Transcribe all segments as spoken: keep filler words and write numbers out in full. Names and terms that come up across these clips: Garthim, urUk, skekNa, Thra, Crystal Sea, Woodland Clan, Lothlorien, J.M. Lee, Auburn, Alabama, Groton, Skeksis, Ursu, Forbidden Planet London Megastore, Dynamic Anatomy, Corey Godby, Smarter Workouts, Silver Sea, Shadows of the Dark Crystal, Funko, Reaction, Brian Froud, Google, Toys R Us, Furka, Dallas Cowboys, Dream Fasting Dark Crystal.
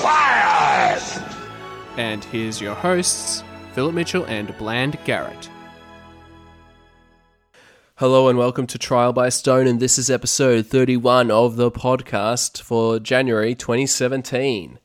Quiet! And here's your hosts, Philip Mitchell and Bland Garrett. Hello and welcome to Trial by Stone, and this is episode thirty-one of the podcast for January twenty seventeen.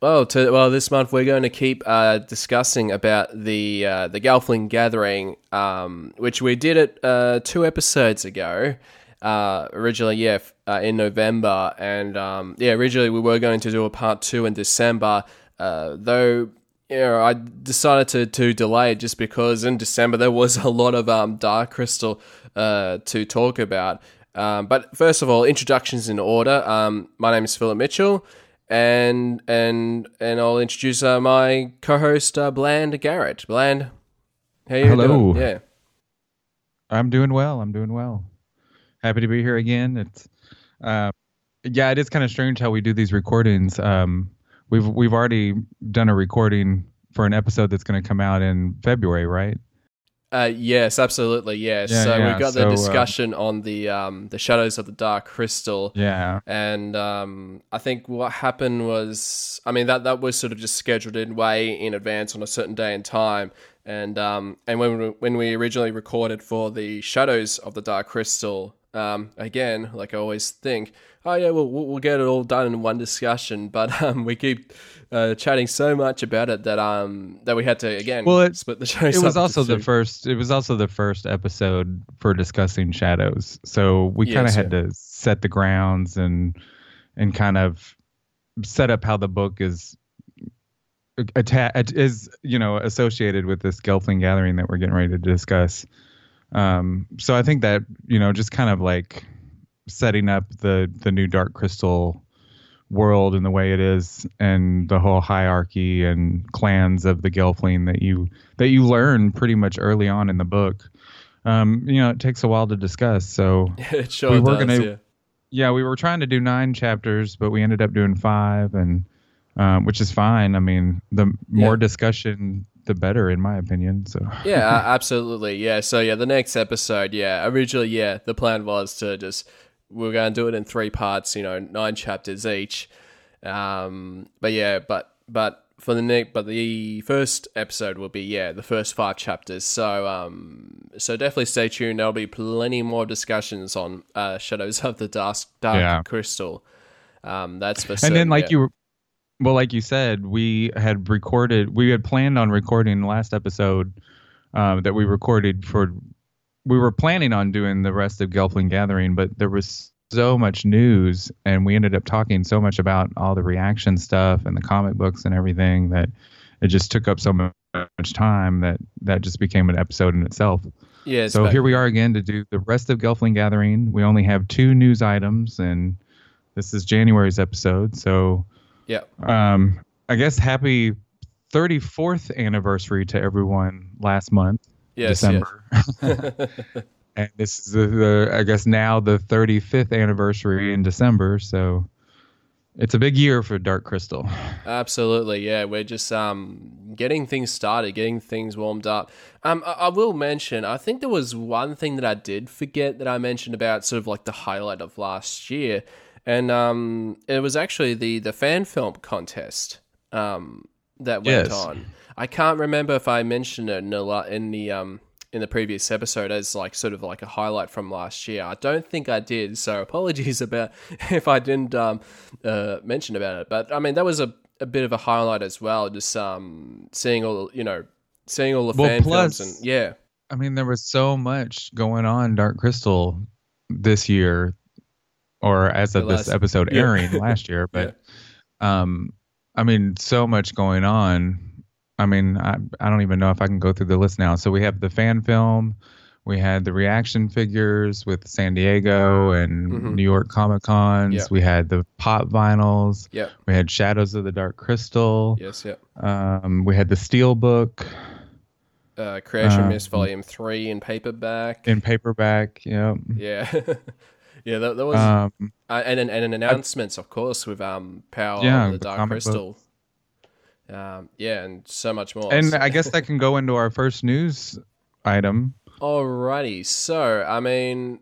Well, to, well, this month we're going to keep uh, discussing about the uh, the Gelfling Gathering, um, which we did it uh, two episodes ago. Uh, originally, yeah, uh, in November, and um, yeah, originally we were going to do a part two in December. Uh, though, you know, I decided to, to delay it just because in December there was a lot of um, Dark Crystal uh, to talk about. Um, but first of all, introductions in order. Um, my name is Philip Mitchell, and and and I'll introduce uh, my co-host uh, Bland Garrett. Bland, how you Hello. doing? Yeah, I'm doing well. I'm doing well. Happy to be here again. It's, uh, yeah, it is kind of strange how we do these recordings. Um, we've we've already done a recording for an episode that's going to come out in February, right? Uh, yes, absolutely, yes. Yeah, so yeah. we got so, the discussion uh, on the um the Shadows of the Dark Crystal. Yeah, and um, I think what happened was, I mean that that was sort of just scheduled in way in advance on a certain day and time. And um, and when we, when we originally recorded for the Shadows of the Dark Crystal. Um, again, like I always think, oh yeah, we'll we'll get it all done in one discussion. But um, we keep uh, chatting so much about it that um that we had to again well, it, split the show. It was also the first. It was also the first episode for discussing shadows, so we yeah, kind of had to set the grounds and and kind of set up how the book is attached is you know associated with this Gelfling Gathering that we're getting ready to discuss. Um, so I think that, you know, just kind of like setting up the, the new Dark Crystal world and the way it is and the whole hierarchy and clans of the Gelfling that you that you learn pretty much early on in the book. Um, you know, it takes a while to discuss. So it sure we were does, gonna, yeah. yeah, we were trying to do nine chapters, but we ended up doing five, and um, which is fine. I mean, the more yeah. discussion, the better, in my opinion. So yeah, absolutely, yeah. So yeah, the next episode, yeah. Originally, yeah, the plan was to just we we're going to do it in three parts, you know, nine chapters each. Um, but yeah, but but for the next, but the first episode will be yeah, the first five chapters. So um, so definitely stay tuned. There'll be plenty more discussions on uh, Shadows of the Dark Dark yeah. Crystal. Um, that's for certain, and then like yeah. you. Were- Well, like you said, we had recorded, we had planned on recording the last episode uh, that we recorded for, we were planning on doing the rest of Gelfling Gathering, but there was so much news and we ended up talking so much about all the reaction stuff and the comic books and everything that it just took up so much time that that just became an episode in itself. Yeah, it's so back. Here we are again to do the rest of Gelfling Gathering. We only have two news items and this is January's episode, so... Yeah. Um, I guess happy thirty-fourth anniversary to everyone last month, yes, December. Yes. And this is, the, the, I guess, now the thirty-fifth anniversary in December. So it's a big year for Dark Crystal. Absolutely. Yeah. We're just um, getting things started, getting things warmed up. Um, I, I will mention, I think there was one thing that I did forget that I mentioned about sort of like the highlight of last year. And um, it was actually the, the fan film contest um, that went yes. on. I can't remember if I mentioned it in the in the um in the previous episode as like sort of like a highlight from last year. I don't think I did, so apologies about if I didn't um uh, mention about it. But I mean that was a, a bit of a highlight as well. Just um seeing all you know seeing all the well, fan plus, films and yeah. I mean there was so much going on Dark Crystal this year. Or as of this episode airing yeah. last year, but yeah. um, I mean, so much going on. I mean, I I don't even know if I can go through the list now. So we have the fan film, We had the Reaction figures with San Diego and mm-hmm. New York Comic Cons. Yep. We had the pop vinyls. Yep. We had Shadows of the Dark Crystal. Yes, yep. Um, we had the Steel Book. Uh, Creation um, Mist Volume three in paperback. In paperback, yep. yeah. Yeah. Yeah, that, that was... Um, uh, and, and, and announcements, I, of course, with um, Power yeah, of the Dark Crystal. Book. Um, yeah, and so much more. And I guess that can go into our first news item. Alrighty, so I mean,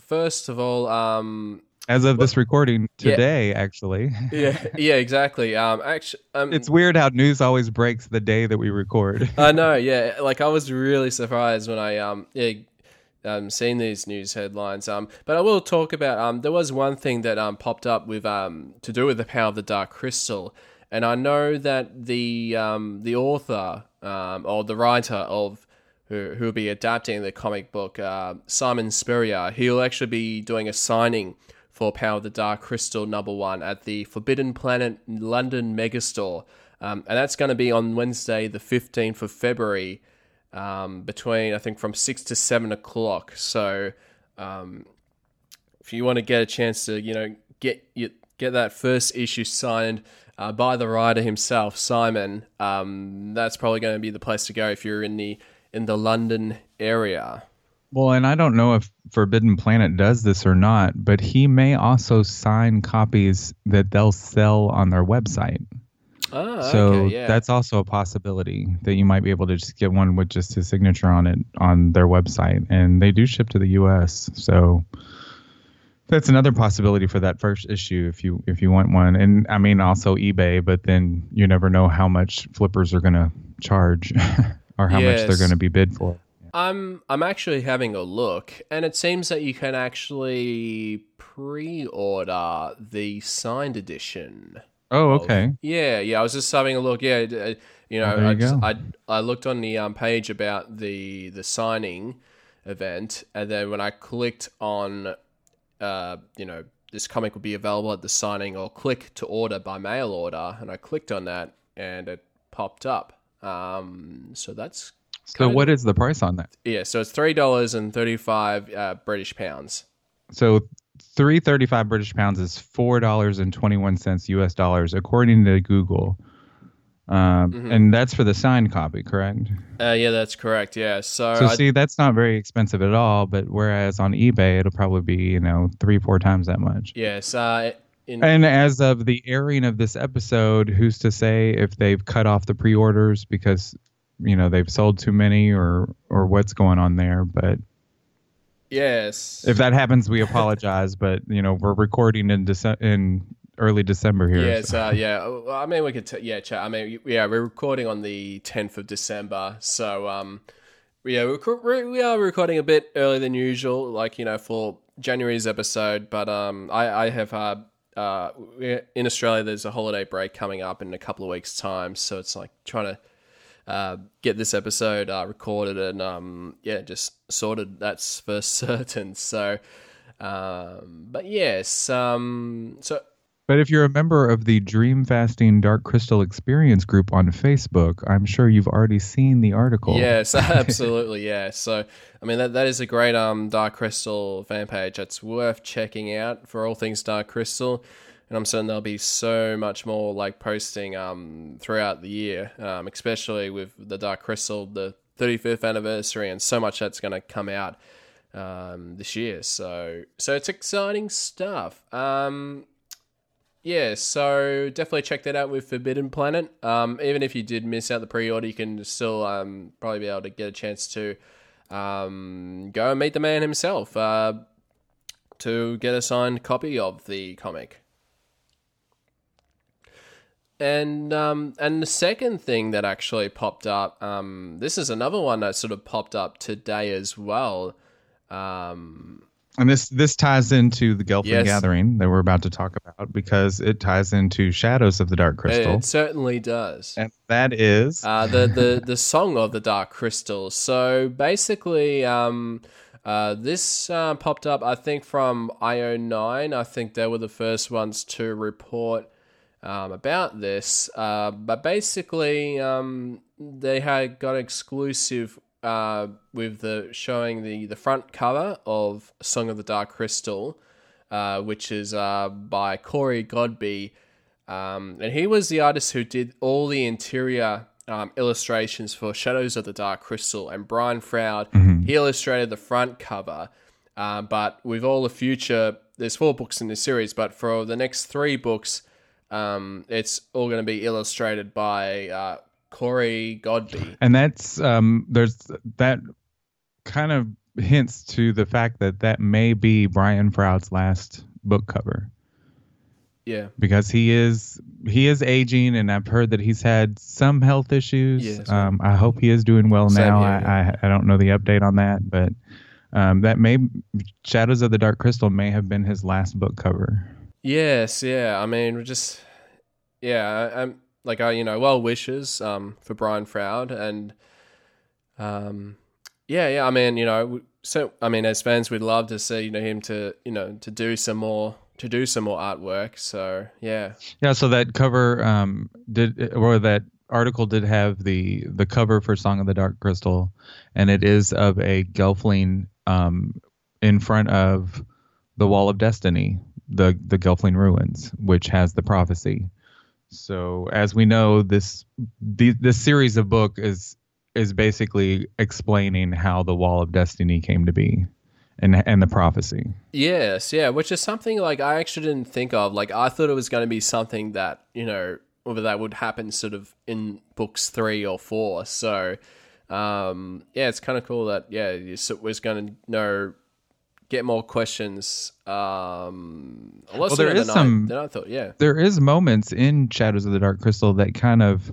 first of all, um, as of well, this recording today, yeah. actually, yeah, yeah, exactly. Um, actually, um, it's weird how news always breaks the day that we record. I know, yeah. Like I was really surprised when I um, yeah, um, seen these news headlines. Um, but I will talk about um, there was one thing that um popped up with um to do with the Power of the Dark Crystal, and I know that the um the author um or the writer of who who'll be adapting the comic book, uh, Simon Spurrier. He'll actually be doing a signing for Power of the Dark Crystal number one at the Forbidden Planet London Megastore. Um, and that's going to be on Wednesday, the fifteenth of February, um, between, I think, from six to seven o'clock. So um, if you want to get a chance to, you know, get you, get that first issue signed uh, by the writer himself, Simon, um, that's probably going to be the place to go if you're in the... in the London area. Well, and I don't know if Forbidden Planet does this or not, but he may also sign copies that they'll sell on their website. Oh, so okay, yeah. That's also a possibility that you might be able to just get one with just his signature on it on their website. And they do ship to the U S. So that's another possibility for that first issue if you if you want one. And I mean, also eBay, but then you never know how much flippers are going to charge. Or how yes. much they're going to be bid for. I'm I'm actually having a look, and it seems that you can actually pre-order the signed edition. Oh, okay. Of, yeah, yeah. I was just having a look. Yeah, you know, oh, I, you just, I I looked on the um, page about the the signing event, and then when I clicked on, uh, you know, this comic will be available at the signing, or click to order by mail order, and I clicked on that, and it popped up. Um, so that's so. What of, is the price on that? Yeah, so it's three dollars and thirty-five uh, British pounds. So three thirty-five British pounds is four dollars and twenty-one cents U S dollars, according to Google. Um, mm-hmm. And that's for the signed copy, correct? Uh, yeah, that's correct. Yeah. So, so I, see, that's not very expensive at all. But whereas on eBay, it'll probably be you know three, four times that much. Yes. Uh, In- and as of the airing of this episode, who's to say if they've cut off the pre-orders because, you know, they've sold too many or, or what's going on there. But yes, if that happens, we apologize. But, you know, we're recording in Dece- in early December here. Yes, so. uh, yeah. Well, I mean, we could, t- yeah, chat. I mean, yeah, we're recording on the tenth of December. So, um, yeah, we're rec- we are recording a bit earlier than usual, like, you know, for January's episode. But um, I, I have... Uh, Uh, in Australia, there's a holiday break coming up in a couple of weeks' time, so it's like trying to uh, get this episode uh, recorded and um, yeah, just sorted. That's for certain. So, um, but yes, um, so. But if you're a member of the Dream Fasting Dark Crystal Experience group on Facebook, I'm sure you've already seen the article. Yes, absolutely, yeah. So, I mean, that that is a great um Dark Crystal fan page that's worth checking out for all things Dark Crystal, and I'm certain there'll be so much more like posting um throughout the year, um especially with the Dark Crystal, the thirty-fifth anniversary, and so much that's going to come out um this year. So, so it's exciting stuff. Um. Yeah, so definitely check that out with Forbidden Planet. Um, even if you did miss out the pre-order, you can still um, probably be able to get a chance to um, go and meet the man himself uh, to get a signed copy of the comic. And um, and the second thing that actually popped up, um, this is another one that sort of popped up today as well. Um And this, this ties into the Gelfling yes. Gathering that we're about to talk about because it ties into Shadows of the Dark Crystal. It certainly does. And that is... Uh, the, the, the Song of the Dark Crystal. So basically, um, uh, this uh, popped up, I think, from I O nine. I think they were the first ones to report um, about this. Uh, but basically, um, they had got exclusive uh, with the showing the, the front cover of Song of the Dark Crystal, uh, which is uh, by Corey Godby. Um, and he was the artist who did all the interior um, illustrations for Shadows of the Dark Crystal. And Brian Froud, mm-hmm. he illustrated the front cover. Uh, but with all the future, there's four books in this series, but for the next three books, um, it's all going to be illustrated by uh, Corey Godby. And that's um, there's that kind of hints to the fact that that may be Brian Froud's last book cover. Yeah, because he is he is aging, and I've heard that he's had some health issues. Yeah, right. um, I hope he is doing well Same now. Here, yeah. I I don't know the update on that, but. Um, that may Shadows of the Dark Crystal may have been his last book cover. Yes, yeah. I mean, we're just yeah. I, I'm like, I you know, well wishes um for Brian Froud, and um yeah, yeah. I mean, you know, so I mean, as fans, we'd love to see you know him to you know to do some more to do some more artwork. So yeah, yeah. So that cover um did or that article did have the the cover for Song of the Dark Crystal, and it is of a Gelfling. Um, in front of the Wall of Destiny, the the Gelfling ruins, which has the prophecy. So, as we know, this the this series of book is is basically explaining how the Wall of Destiny came to be, and and the prophecy. Yes, yeah, which is something like I actually didn't think of. Like I thought it was going to be something that you know, whether that would happen sort of in books three or four. So. Um, yeah, it's kind of cool that, yeah, you was going to you know, get more questions. Um, a lot well, there is than some, I, than I thought, yeah. There is moments in Shadows of the Dark Crystal that kind of,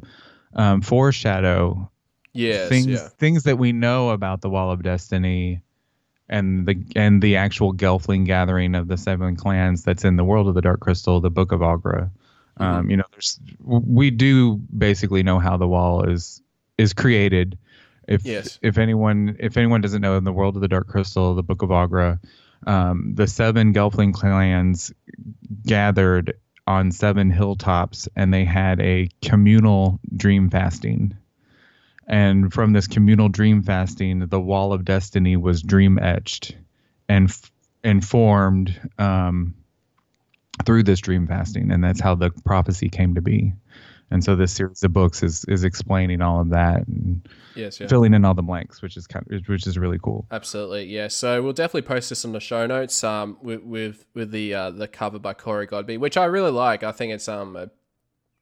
um, foreshadow yes, things, yeah. things that we know about the Wall of Destiny and the, and the actual Gelfling gathering of the seven clans that's in the World of the Dark Crystal, the Book of Aughra. Mm-hmm. Um, you know, there's, we do basically know how the wall is, is created. If yes. if anyone if anyone doesn't know, in the World of the Dark Crystal, the Book of Aughra, um, the seven Gelfling clans gathered on seven hilltops, and they had a communal dream fasting. And from this communal dream fasting, the Wall of Destiny was dream etched and f- and formed um, through this dream fasting, and that's how the prophecy came to be. And so this series of books is is explaining all of that and yes, yeah. filling in all the blanks, which is kind of, which is really cool. Absolutely, yeah. So we'll definitely post this on the show notes um, with with, with the uh, the cover by Corey Godby, which I really like. I think it's um a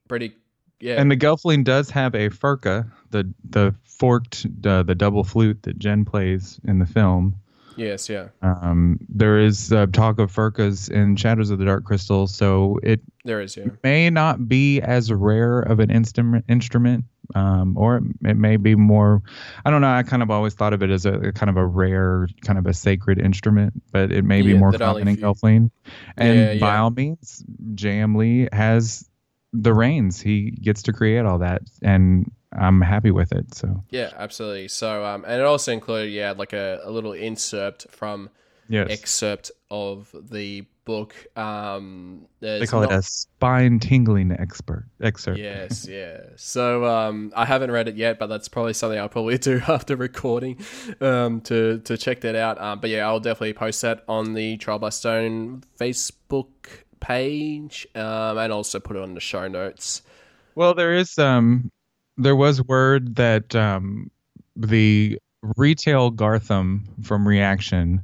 pretty yeah. And the Gelfling does have a furka, the the forked uh, the double flute that Jen plays in the film. Yes, yeah. Um, there is uh, talk of furkas in Shadows of the Dark Crystal, so it there is, yeah. may not be as rare of an instrument, instrument, um, or it, it may be more. I don't know. I kind of always thought of it as a, a kind of a rare, kind of a sacred instrument, but it may yeah, be more common in Gelfling. And yeah, yeah. by all means, J M. Lee has the reins. He gets to create all that, and I'm happy with it. So yeah, absolutely. So um, and it also included yeah like a, a little insert from yes. excerpt of the book. Um, they call not... it a spine tingling expert excerpt. Yes, yeah. So um, I haven't read it yet, but that's probably something I'll probably do after recording um, to to check that out. Um, but yeah, I'll definitely post that on the Trial by Stone Facebook page um, and also put it on the show notes. Well, there is um. There was word that um, the retail Garthim from Reaction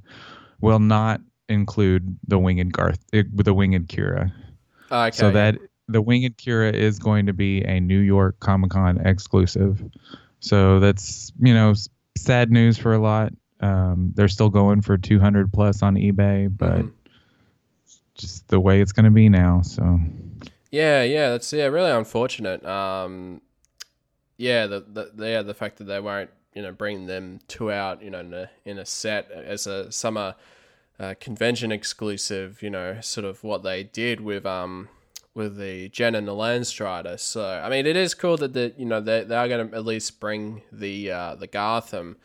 will not include the winged Garth, the winged Kira. Okay. So that the winged Kira is going to be a New York Comic Con exclusive. So that's you know sad news for a lot. Um, they're still going for two hundred plus on eBay, but mm-hmm. just the way it's going to be now. So yeah, yeah, that's yeah really unfortunate. Um, Yeah, the the yeah, the fact that they won't you know bring them two out you know in a, in a set as a summer uh, convention exclusive, you know sort of what they did with um with the Jen and the Landstrider. So I mean it is cool that the you know they they are going to at least bring the uh, the Garthim,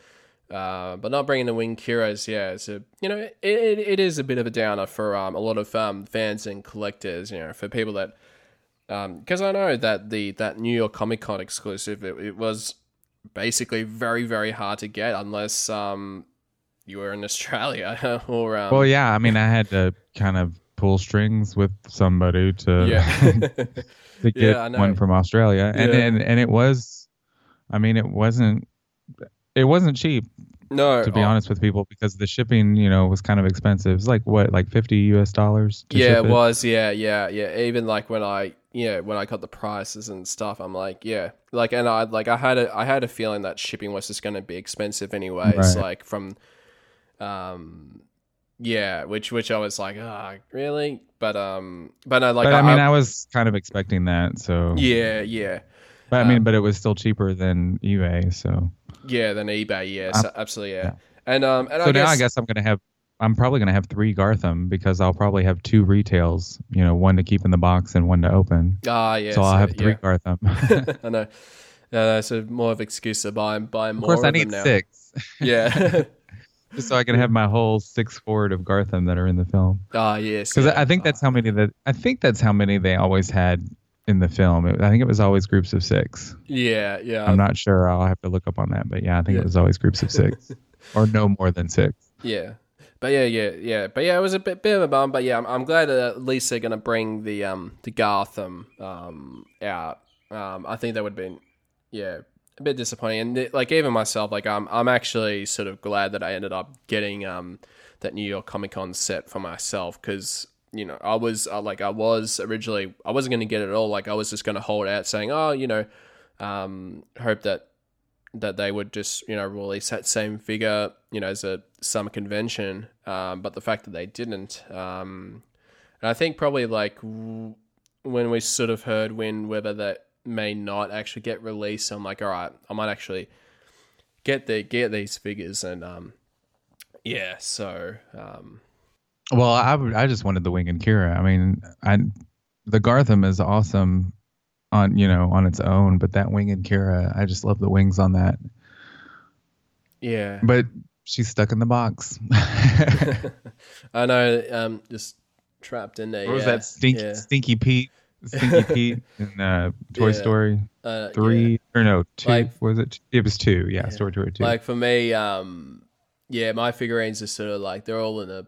uh, but not bringing the Winged Kiras. Yeah, it's a you know it, it it is a bit of a downer for um a lot of um fans and collectors. You know for people that. Because um, I know that the that New York Comic Con exclusive, it, it was basically very, very hard to get unless um, you were in Australia. or um, Well, yeah. I mean, I had to kind of pull strings with somebody to, yeah. to get yeah, one from Australia. And, yeah. and and it was, I mean, it wasn't, it wasn't cheap. No, to be oh. honest with people, because the shipping, you know, was kind of expensive. It's like what, like fifty U S dollars. To yeah, ship it? it was. Yeah, yeah, yeah. Even like when I, you know, when I got the prices and stuff, I'm like, yeah, like, and I like I had a I had a feeling that shipping was just going to be expensive anyways. Right. Like from, um, yeah, which which I was like, ah, oh, really? But um, but I like. But, I, I mean, I, I was kind of expecting that. So yeah, yeah. But I mean, um, but it was still cheaper than eBay, so. Yeah, than eBay, yeah, so, absolutely, yeah. yeah. And um, and so I now guess, I guess I'm gonna have, I'm probably gonna have three Garthim because I'll probably have two retails, you know, one to keep in the box and one to open. Ah, yeah. So, so I'll have three yeah. Garthim. I know. No, that's no, so more of an excuse to buy buy more. Of course, of I need them now. six. Yeah. Just so I can have my whole six forward of Garthim that are in the film. Ah, yes. Because yeah. I think that's how many that I think that's how many they always had. In the film, I think it was always groups of six. Yeah, yeah. I'm not sure. I'll have to look up on that, but yeah, I think yeah. it was always groups of six, or no more than six. Yeah, but yeah, yeah, yeah, but yeah, it was a bit, bit of a bum, but yeah, I'm, I'm glad that at least they're gonna bring the um the Garthim um out. Um, I think that would have been yeah a bit disappointing, and th- like even myself, like I'm I'm actually sort of glad that I ended up getting um that New York Comic Con set for myself because. You know, I was uh, like, I was originally, I wasn't going to get it at all. Like, I was just going to hold out saying, oh, you know, um, hope that, that they would just, you know, release that same figure, you know, as a summer convention. Um, but the fact that they didn't, um, and I think probably like w- when we sort of heard when, whether that may not actually get released, I'm like, all right, I might actually get the, get these figures. And, um, yeah, so, um, Well, I, I just wanted the Wing and Kira. I mean, I, the Garthim is awesome on, you know, on its own, but that Wing and Kira, I just love the wings on that. Yeah. But she's stuck in the box. I know, um, just trapped in there. Or was yeah. that stinky, yeah. stinky Pete, Stinky Pete in uh, Toy yeah. Story uh, three, yeah. or no, two, like, was it? It was two, yeah, yeah. Story Toy two. Like for me, um, yeah, my figurines are sort of like, they're all in a,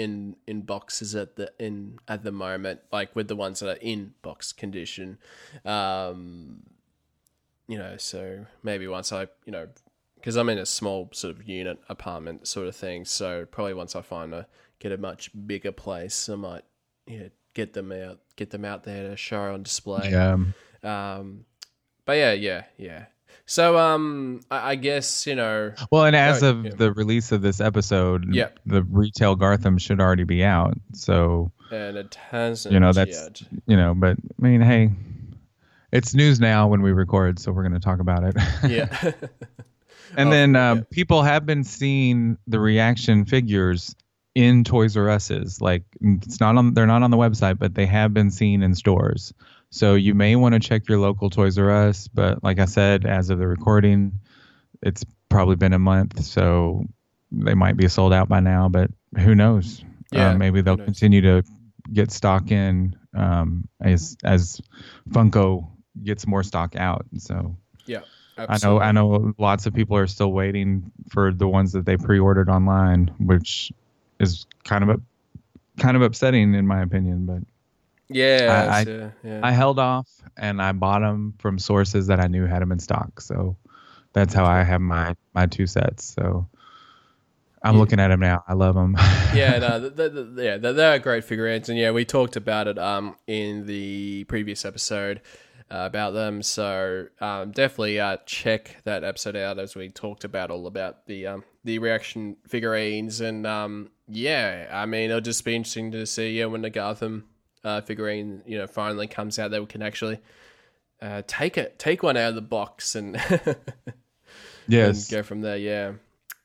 in in boxes at the in at the moment, like with the ones that are in box condition, um you know, so maybe once I, you know, because I'm in a small sort of unit apartment sort of thing, so probably once I find a get a much bigger place, I might yeah get them out get them out there to show on display. Yeah. um but yeah yeah yeah So, um, I guess, you know... Well, and as no, of yeah. the release of this episode, yep. the retail Garthim should already be out, so... And it hasn't You know, that's... Yet. You know, but, I mean, hey, it's news now when we record, so we're going to talk about it. Yeah. and oh, then uh, yeah. people have been seeing the reaction figures in Toys R Us's. Like, it's not on, they're not on the website, but they have been seen in stores. So you may want to check your local Toys R Us, but like I said, as of the recording, it's probably been a month, so they might be sold out by now, but who knows? Yeah, uh, maybe they'll continue to get stock in um, as as Funko gets more stock out. So yeah, absolutely. I know I know lots of people are still waiting for the ones that they pre-ordered online, which is kind of a, kind of upsetting in my opinion, but. Yeah I, I, yeah, I held off and I bought them from sources that I knew had them in stock. So that's how I have my, my two sets. So I'm yeah. looking at them now. I love them. yeah, no, they're, they're, yeah, they're, they're great figurines, and yeah, we talked about it um in the previous episode uh, about them. So um, definitely uh, check that episode out as we talked about all about the um the reaction figurines, and um yeah, I mean it'll just be interesting to see yeah when the Garthim. Uh, figurine, you know, finally comes out that we can actually uh, take it, take one out of the box and yes, and go from there. Yeah,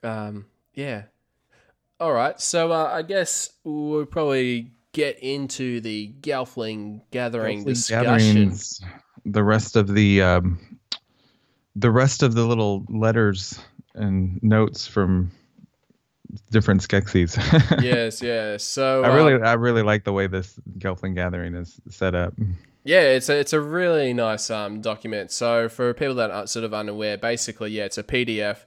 um, yeah. All right, so uh, I guess we'll probably get into the Gelfling Gathering Gelfling discussions. The rest of the um, the rest of the little letters and notes from. Different Skeksis. yes, yes. So I really, um, I really like the way this Gelfling Gathering is set up. Yeah, it's a, it's a really nice um, document. So for people that are sort of unaware, basically, yeah, it's a P D F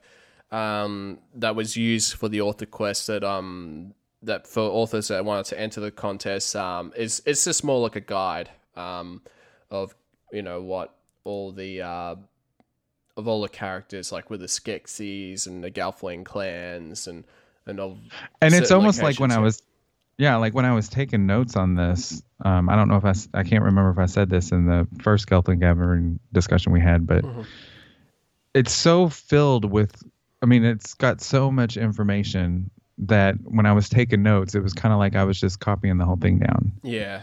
um, that was used for the author quest that um that for authors that wanted to enter the contest. Um, it's it's just more like a guide um of you know what all the uh of all the characters like with the Skeksis and the Gelfling clans and and of and it's almost like when I was. Yeah, like when I was taking notes on this, um, I don't know if I, I can't remember if I said this in the first Gelfling Gathering discussion we had, but mm-hmm. it's so filled with, I mean, it's got so much information that when I was taking notes, it was kind of like I was just copying the whole thing down. Yeah.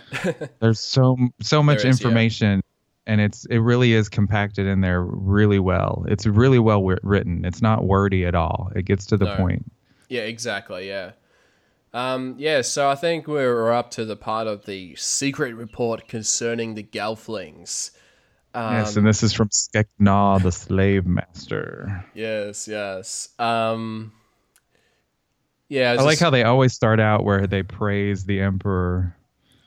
There's so so much is, information, yeah. and it's it really is compacted in there really well. It's really well w- written. It's not wordy at all. It gets to the no. point. Yeah, exactly, yeah. Um, yeah, so I think we're up to the part of the secret report concerning the Gelflings. Um, yes, and this is from Skekna, the slave master. Yes, yes. Um, yeah, I, I just, like how they always start out where they praise the emperor.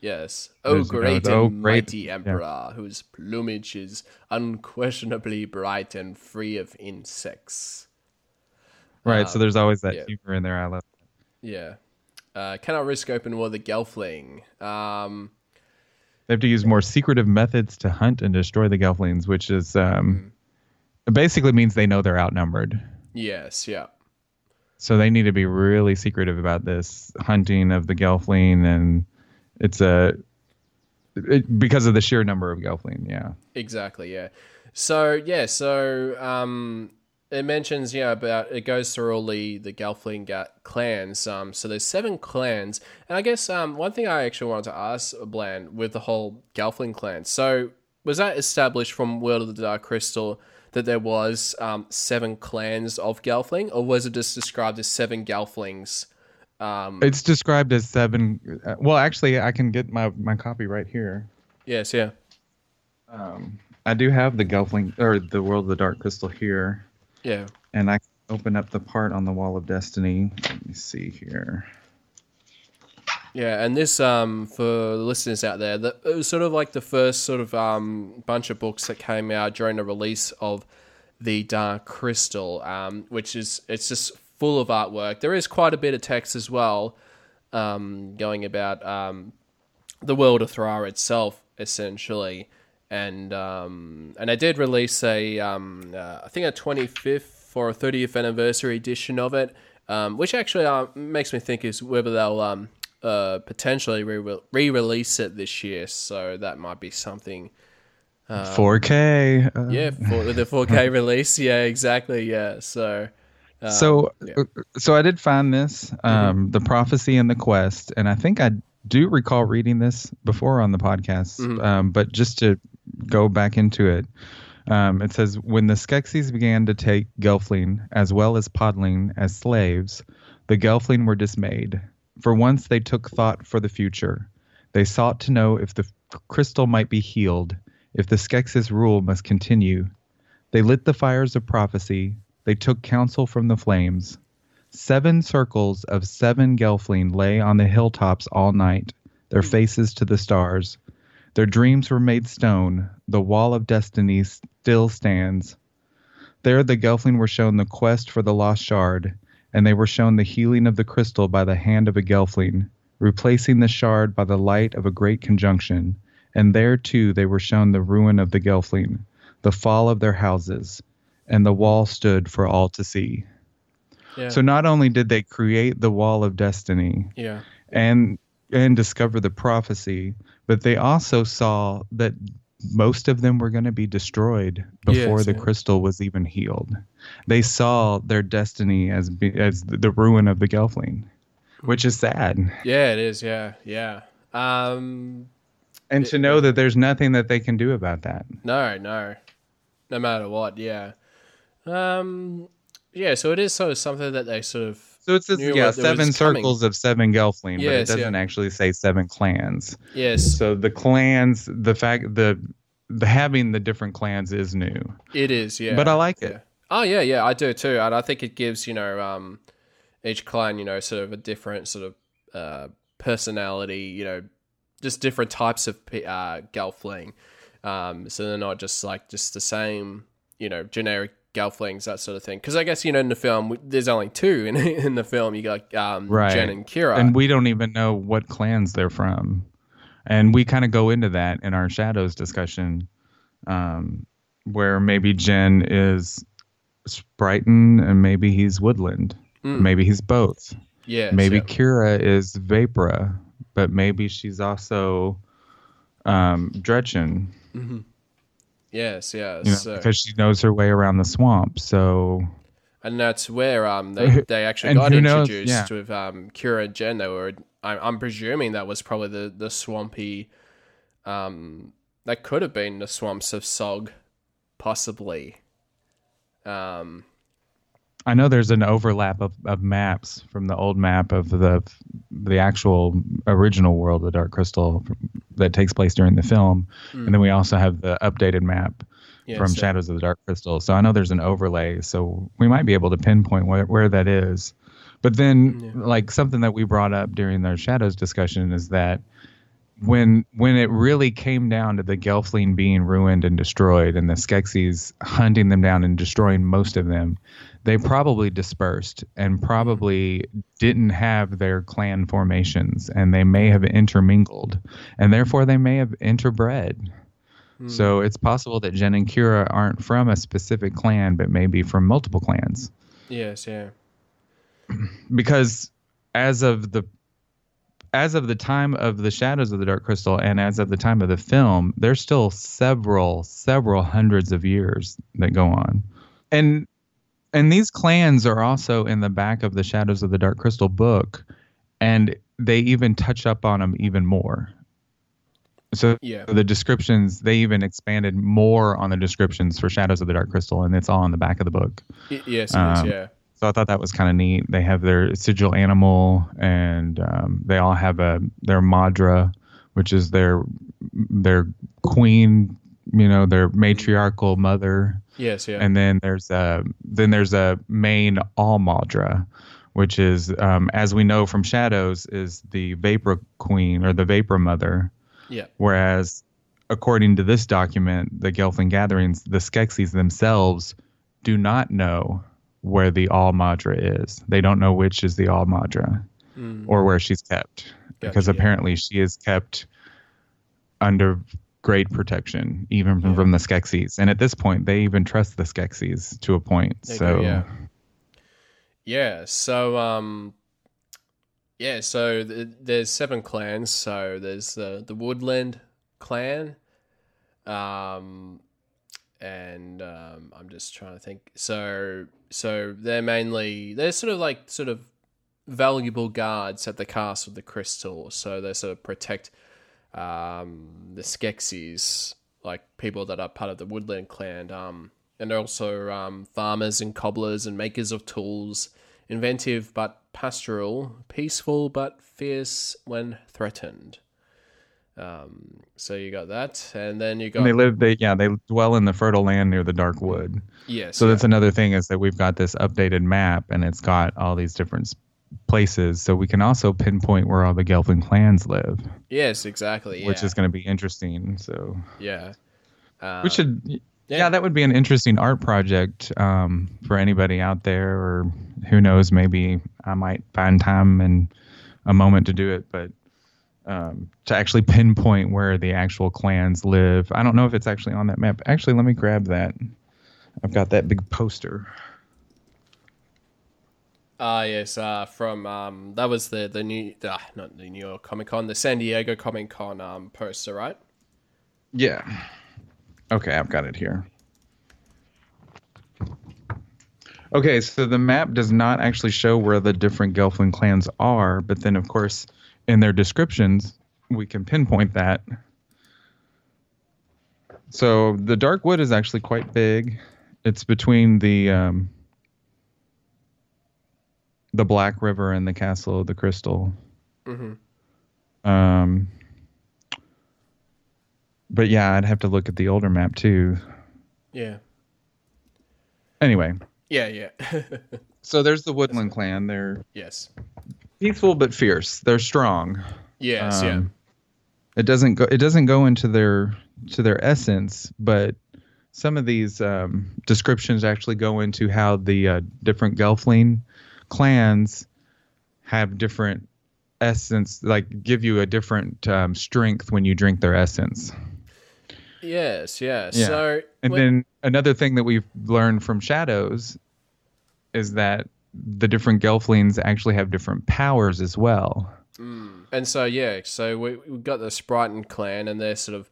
Yes. Oh, great and oh, mighty great, emperor, yeah. whose plumage is unquestionably bright and free of insects. Right, um, so there's always that yeah. humor in there. I love it. Yeah. Uh, cannot risk open war the Gelfling. Um, they have to use more secretive methods to hunt and destroy the Gelflings, which is um, mm. basically means they know they're outnumbered. Yes, yeah. So they need to be really secretive about this hunting of the Gelfling, and it's a it, because of the sheer number of Gelfling. Yeah, exactly. Yeah. So yeah, so um. It mentions, yeah, about it goes through all the, the Gelfling ga- clans. Um, so there's seven clans. And I guess um, one thing I actually wanted to ask, Bland, with the whole Gelfling clan. So was that established from World of the Dark Crystal that there was um, seven clans of Gelfling? Or was it just described as seven Gelflings? Um, it's described as seven. Uh, well, actually, I can get my, my copy right here. Yes, yeah. Um, I do have the Gelfling, or the World of the Dark Crystal here. Yeah, and I can open up the part on the Wall of Destiny. Let me see here. Yeah, and this um for listeners out there, the, it was sort of like the first sort of um bunch of books that came out during the release of the Dark Crystal, um which is it's just full of artwork. There is quite a bit of text as well, um going about um the world of Thrar itself, essentially. And um, and I did release a um, uh, I think a twenty-fifth or a thirtieth anniversary edition of it, um, which actually uh, makes me think is whether they'll um, uh, potentially re- re-release it this year. So that might be something. Um, four K. Uh... Yeah, for, with the four K release. Yeah, exactly. Yeah. So. Um, so yeah. so I did find this um, mm-hmm. the prophecy and the quest, and I think I do recall reading this before on the podcast, mm-hmm. um, but just to. Go back into it. Um, it says, when the Skeksis began to take Gelfling as well as Podling as slaves, the Gelfling were dismayed. For once they took thought for the future. They sought to know if the crystal might be healed, if the Skeksis rule must continue. They lit the fires of prophecy. They took counsel from the flames. Seven circles of seven Gelfling lay on the hilltops all night, their faces to the stars. Their dreams were made stone. The Wall of Destiny still stands. There the Gelfling were shown the quest for the lost shard, and they were shown the healing of the crystal by the hand of a Gelfling, replacing the shard by the light of a great conjunction. And there, too, they were shown the ruin of the Gelfling, the fall of their houses, and the wall stood for all to see. Yeah. So not only did they create the Wall of Destiny, yeah. and and discover the prophecy, but they also saw that most of them were going to be destroyed before yes, the yeah. crystal was even healed. They saw their destiny as be, as the ruin of the Gelfling, which is sad. Yeah, it is. Yeah, yeah. Um, and it, to know it, that there's nothing that they can do about that. No, no. No matter what, yeah. Um, yeah, so it is sort of something that they sort of... So it's this, yeah, seven circles coming. Of seven Gelfling, yes, but it doesn't yeah. actually say seven clans. Yes. So the clans, the fact, the, the having the different clans is new. It is, yeah. But I like yeah. it. Oh, yeah, yeah, I do too. And I think it gives, you know, um, each clan, you know, sort of a different sort of uh, personality, you know, just different types of uh, Gelfling. Um, so they're not just like just the same, you know, generic Gelflings, that sort of thing. Because I guess, you know, in the film, there's only two in, in the film. You got um, right. Jen and Kira. And we don't even know what clans they're from. And we kind of go into that in our Shadows discussion, um, where maybe Jen is Spriten and maybe he's Woodland. Mm. Maybe he's both. Yeah. Maybe so. Kira is Vapra, but maybe she's also um, Dredgen. Mm-hmm. Yes, yes. You know, so. Because she knows her way around the swamp, so... And that's where um they, they actually got introduced knows, yeah. with um, Kira and Jen. They were, I'm, I'm presuming that was probably the, the swampy... um That could have been the swamps of Sog, possibly. Um, I know there's an overlap of, of maps from the old map of the the actual original World of the Dark Crystal that takes place during the film. Mm. And then we also have the updated map yeah, from so. Shadows of the Dark Crystal. So I know there's an overlay. So we might be able to pinpoint where, where that is. But then yeah. like something that we brought up during the Shadows discussion is that when when it really came down to the Gelfling being ruined and destroyed and the Skeksis hunting them down and destroying most of them, they probably dispersed and probably didn't have their clan formations, and they may have intermingled, and therefore they may have interbred. Hmm. So it's possible that Jen and Kira aren't from a specific clan, but maybe from multiple clans. Yes, yeah. Because as of the As of the time of the Shadows of the Dark Crystal and as of the time of the film, there's still several, several hundreds of years that go on. And and these clans are also in the back of the Shadows of the Dark Crystal book, and they even touch up on them even more. So yeah. the descriptions, they even expanded more on the descriptions for Shadows of the Dark Crystal, and it's all in the back of the book. Y- yes, um, yes, yeah. So I thought that was kind of neat. They have their sigil animal, and um, they all have a their madra, which is their their queen, you know, their matriarchal mother. Yes, yeah. And then there's a then there's a main all madra, which is um, as we know from Shadows is the Vapor Queen or the Vapor Mother. Yeah. Whereas, according to this document, the Gelfling Gatherings, the Skeksis themselves do not know where the All Madra is. They don't know which is the All Madra mm. or where she's kept. Gotcha, because apparently yeah. she is kept under great protection, even from, yeah. from the Skeksis. And at this point, they even trust the Skeksis to a point. They so, do, yeah. yeah. So, um, yeah. So th- there's seven clans. So there's the, the Woodland Clan. Um, and um, I'm just trying to think. So, so they're mainly they're sort of like sort of valuable guards at the Castle of the Crystal. So they sort of protect um, the Skeksis, like people that are part of the Woodland Clan, um, and they're also um, farmers and cobblers and makers of tools, inventive but pastoral, peaceful but fierce when threatened. Um, so you got that, and then you got... And they live, they, yeah, they dwell in the fertile land near the dark wood. Yes. So yeah. that's another thing is that we've got this updated map, and it's got all these different places, so we can also pinpoint where all the Gelfling clans live. Yes, exactly, yeah. Which is going to be interesting, so... Yeah. Um, we should... Yeah. yeah, that would be an interesting art project um, for anybody out there, or who knows, maybe I might find time and a moment to do it, but... Um, to actually pinpoint where the actual clans live. I don't know if it's actually on that map. Actually, let me grab that. I've got that big poster. Ah, uh, yes. Uh, from um, that was the the new uh, not the New York Comic Con, the San Diego Comic Con um poster, right? Yeah. Okay, I've got it here. Okay, so the map does not actually show where the different Gelfling clans are, but then of course. In their descriptions, we can pinpoint that. So the dark wood is actually quite big. It's between the um, the Black River and the Castle of the Crystal. Mm-hmm. Um, but yeah, I'd have to look at the older map too. Yeah. Anyway. Yeah, yeah. So there's the Woodland Clan. They're yes. peaceful but fierce. They're strong. Yes, um, yeah. it doesn't go it doesn't go into their to their essence, but some of these um, descriptions actually go into how the uh, different Gelfling clans have different essence, like give you a different um, strength when you drink their essence. Yes, yes. Yeah. So, and when... then another thing that we've learned from Shadows is that the different Gelflings actually have different powers as well. Mm. And so, yeah, so we, we've got the Spriton clan, and they're sort of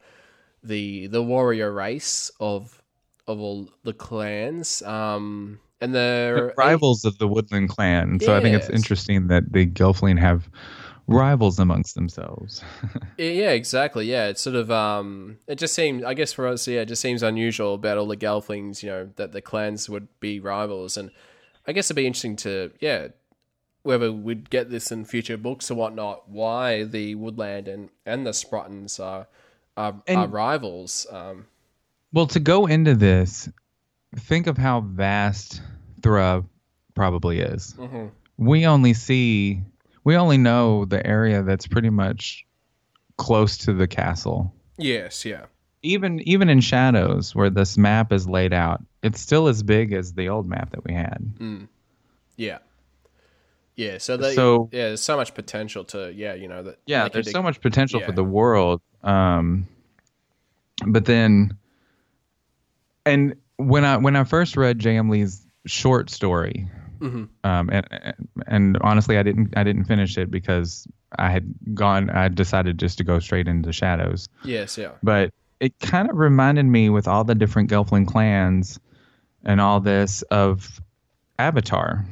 the the warrior race of of all the clans. Um, and they're... The rivals of the Woodland Clan. So yes. I think it's interesting that the Gelfling have... rivals amongst themselves. Yeah, exactly. Yeah, it's sort of um it just seems, I guess for us, yeah, it just seems unusual about all the Gelflings, you know, that the clans would be rivals. And I guess it'd be interesting to, yeah, whether we'd get this in future books or whatnot, why the Woodland and and the Sprottons are are, and, are rivals. Um well, to go into this, think of how vast Thra probably is. Mm-hmm. We only see We only know the area that's pretty much close to the castle. Yes, yeah. Even even in Shadows, where this map is laid out, it's still as big as the old map that we had. Mm. Yeah. Yeah, so, they, so yeah, there's so much potential to, yeah, you know. That, yeah, there's dig- so much potential yeah. for the world. Um, but then, and when I, when I first read J M. Lee's short story... Mm-hmm. Um, and and honestly, I didn't I didn't finish it because I had gone. I decided just to go straight into Shadows. Yes, yeah. But it kind of reminded me, with all the different Gelfling clans and all this, of Avatar.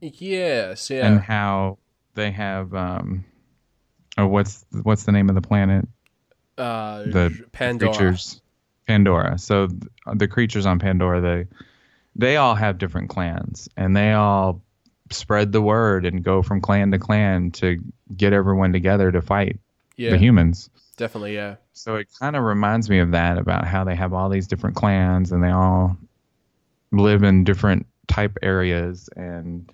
Yes, yeah. And how they have um, oh, what's what's the name of the planet? Uh, the Pandora. Creatures, Pandora. So th- the creatures on Pandora, they. They all have different clans, and they all spread the word and go from clan to clan to get everyone together to fight yeah, the humans. Definitely, yeah. So it kind of reminds me of that, about how they have all these different clans, and they all live in different type areas, and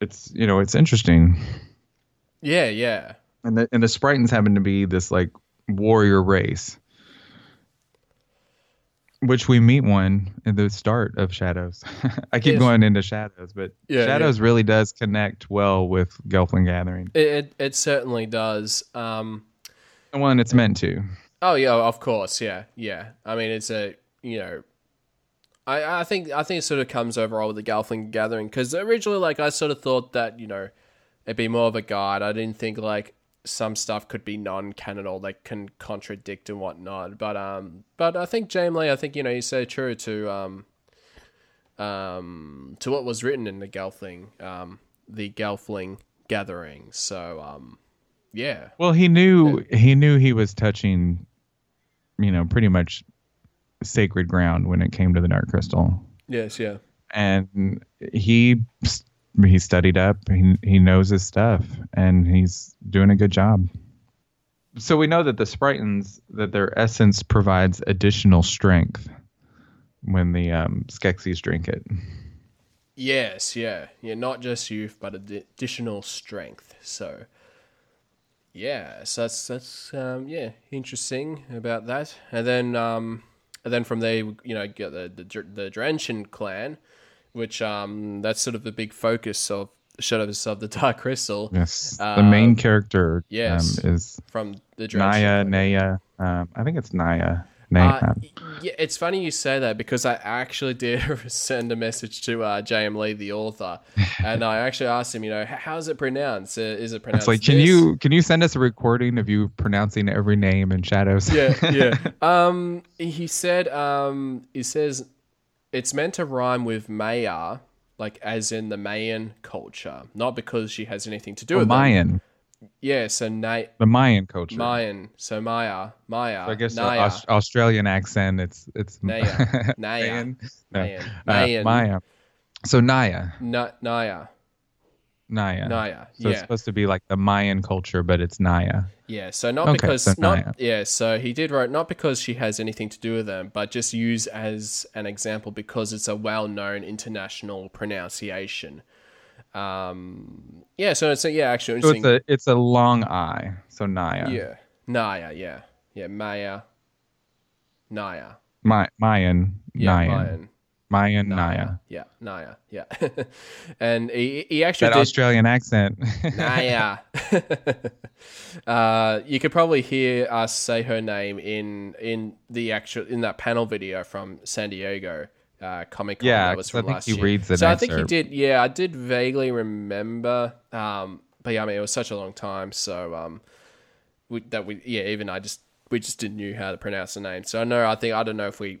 it's, you know, it's interesting. Yeah, yeah. And the, and the Spritons happen to be this, like, warrior race. Which we meet one at the start of Shadows. I keep yes. going into Shadows, but yeah, Shadows yeah. really does connect well with Gelfling Gathering. It, it it certainly does. Um, well, and it's meant to. Oh yeah, of course, yeah, yeah. I mean, it's a you know, I I think I think it sort of comes overall with the Gelfling Gathering, because originally, like, I sort of thought that, you know, it'd be more of a guide. I didn't think like. Some stuff could be non-canonical, like can contradict and whatnot. But um, but I think J M. Lee, I think, you know, he's so true to um, um, to what was written in the Gelfling, um, the Gelfling Gathering. So um, yeah. Well, he knew yeah. he knew he was touching, you know, pretty much sacred ground when it came to the Dark Crystal. Yes, yeah. And he. He studied up. He he knows his stuff, and he's doing a good job. So we know that the Spritons, that their essence provides additional strength when the um, Skeksis drink it. Yes, yeah, yeah. Not just youth, but additional strength. So, yeah, so that's that's um, yeah, interesting about that. And then um, and then from there, you know, get the the, the Drenchen clan. Which um, that's sort of the big focus of Shadows of the Dark Crystal. Yes, um, the main character. Yes, um, is from the Naia. Naia, um, I think it's Naia. Naia. Uh, yeah, it's funny you say that, because I actually did send a message to uh, J M. Lee, the author, and I actually asked him, you know, how is it pronounced? Is it pronounced? It's like, can this? you can you send us a recording of you pronouncing every name in Shadows? Yeah, yeah. Um, he said, um, he says. It's meant to rhyme with Maya, like as in the Mayan culture, not because she has anything to do oh, with Mayan. Them. Yeah, so Na- the Mayan culture. Mayan, so Maya, Maya. So I guess Naia. Aus- Australian accent. It's it's Naia, Naia, Mayan, Mayan. No. Mayan. Uh, Maya. So Naia, Na- Naia, Naia, Naia. So yeah. It's supposed to be like the Mayan culture, but it's Naia. Yeah, so not okay, because so not yeah, so he did write not because she has anything to do with them, but just use as an example because it's a well-known international pronunciation. Um, yeah, so it's a, yeah, actually interesting. So it's a it's a long I, so Naia. Yeah, Naia. Yeah, yeah, Maya. Naia. My Mayan. Yeah, Naia. Mayan. Mayan Naia. Naia. Yeah, Naia. Yeah, and he he actually that did... Australian accent. Naia. uh, you could probably hear us say her name in in the actual in that panel video from San Diego. Uh, comic Con yeah, that was from I last think he year. Reads the so excerpt. I think he did. Yeah, I did vaguely remember. Um, but yeah, I mean, it was such a long time, so um, we, that we yeah, even I just we just didn't knew how to pronounce the name. So I know I think I don't know if we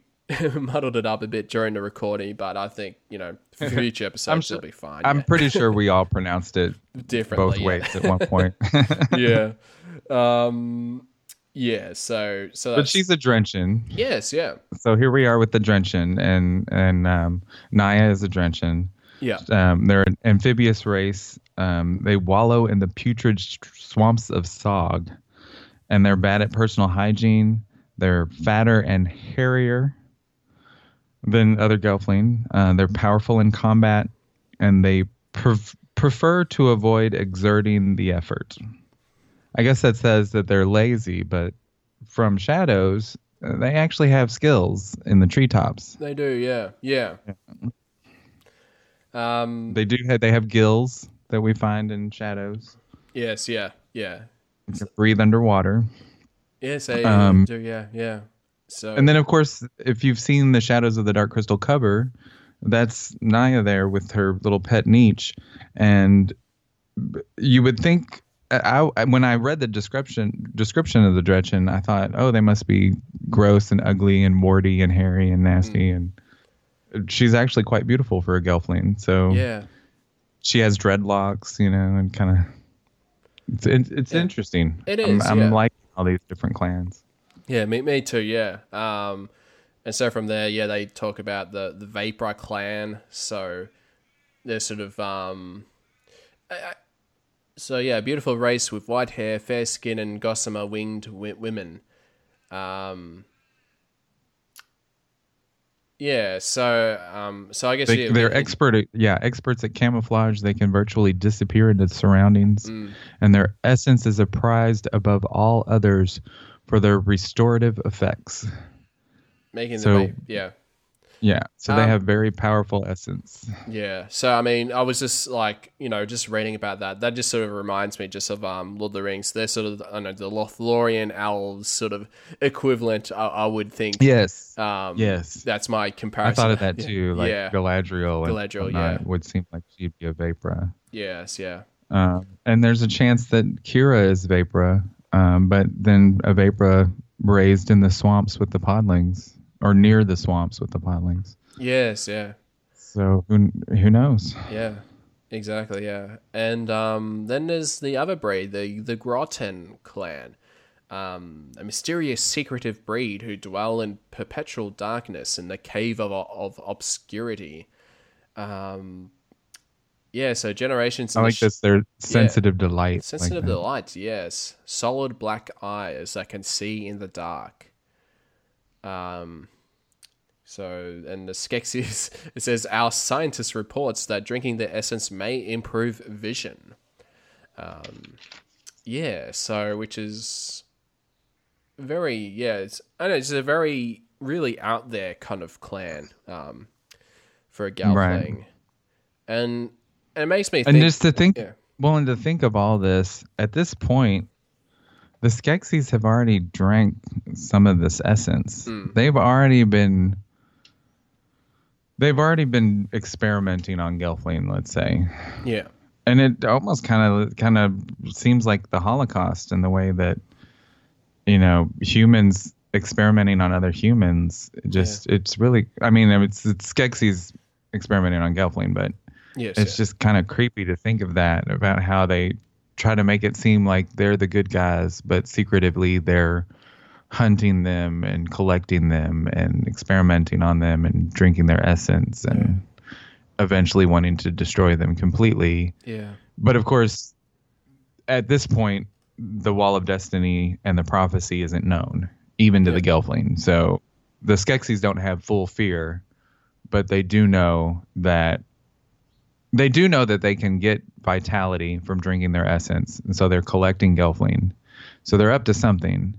muddled it up a bit during the recording, but I think you know future episodes will sure, be fine. I'm yeah. pretty sure we all pronounced it differently both yeah. ways at one point. yeah, um, yeah. So so, but she's a Drenchen. Yes, yeah. So here we are with the Drenchen, and and um, Naia is a Drenchen. Yeah, um, they're an amphibious race. Um, they wallow in the putrid swamps of Sog, and they're bad at personal hygiene. They're fatter and hairier than other Gelfling. Uh, they're powerful in combat, and they pref- prefer to avoid exerting the effort. I guess that says that they're lazy, but from Shadows, they actually have skills in the treetops. They do, yeah, yeah. yeah. Um, they do. Have, they have gills that we find in Shadows. Yes, yeah, yeah. They can breathe underwater. Yes, they um, do. Yeah, yeah. So, and then, of course, if you've seen the Shadows of the Dark Crystal cover, that's Naia there with her little pet niche, and you would think. I, when I read the description description of the Drenchen, I thought, oh, they must be gross and ugly and warty and hairy and nasty. Mm. And she's actually quite beautiful for a Gelfling. So yeah. She has dreadlocks, you know, and kind of... It's, it's, it's it, interesting. It is, I'm, I'm yeah. liking all these different clans. Yeah, me, me too, yeah. Um, and so from there, yeah, they talk about the, the Vapra clan. So they're sort of... Um, I, I, So, yeah, beautiful race with white hair, fair skin, and gossamer winged wi- women. Um, yeah, so um, so I guess... They, yeah, they're we, expert at, yeah, experts at camouflage. They can virtually disappear into surroundings, mm. and their essence is apprised above all others for their restorative effects. Making so, the way, yeah. Yeah, so um, they have very powerful essence. Yeah, so I mean, I was just like, you know, just reading about that. That just sort of reminds me just of um, Lord of the Rings. They're sort of, I don't know, the Lothlorien elves sort of equivalent, I, I would think. Yes, um, yes. That's my comparison. I thought of that too, like yeah. Galadriel. Galadriel, and yeah. It would seem like she'd be a Vapra. Yes, yeah. Um, and there's a chance that Kira is Vapra, um, but then a Vapra raised in the swamps with the podlings. Or near the swamps with the podlings. Yes, yeah. So who who knows? Yeah, exactly. Yeah, and um, then there's the other breed, the the Groton clan, um, a mysterious, secretive breed who dwell in perpetual darkness in the cave of of obscurity. Um, yeah. So generations. I like the sh- this. They're sensitive yeah, to light. Sensitive like to light. Yes. Solid black eyes that can see in the dark. Um. So, and the Skeksis, it says, our scientist reports that drinking the essence may improve vision. Um, yeah, so, which is very, yeah, it's, I don't know, it's a very, really out there kind of clan um, for a Gelfling. Right. And, and it makes me think... And just to think, yeah. willing to think of all this, at this point, the Skeksis have already drank some of this essence. Mm. They've already been... They've already been experimenting on Gelfling, let's say. Yeah. And it almost kind of kind of seems like the Holocaust in the way that, you know, humans experimenting on other humans. Just, yeah. it's really, I mean, it's, it's Skeksis experimenting on Gelfling, but yes, it's yeah. just kind of creepy to think of that, about how they try to make it seem like they're the good guys, but secretively they're hunting them and collecting them and experimenting on them and drinking their essence and yeah. eventually wanting to destroy them completely. Yeah. But of course, at this point, the Wall of Destiny and the prophecy isn't known, even to yeah. the Gelfling. So the Skeksis don't have full fear, but they do know that they do know that they can get vitality from drinking their essence, and so they're collecting Gelfling. So they're up to something.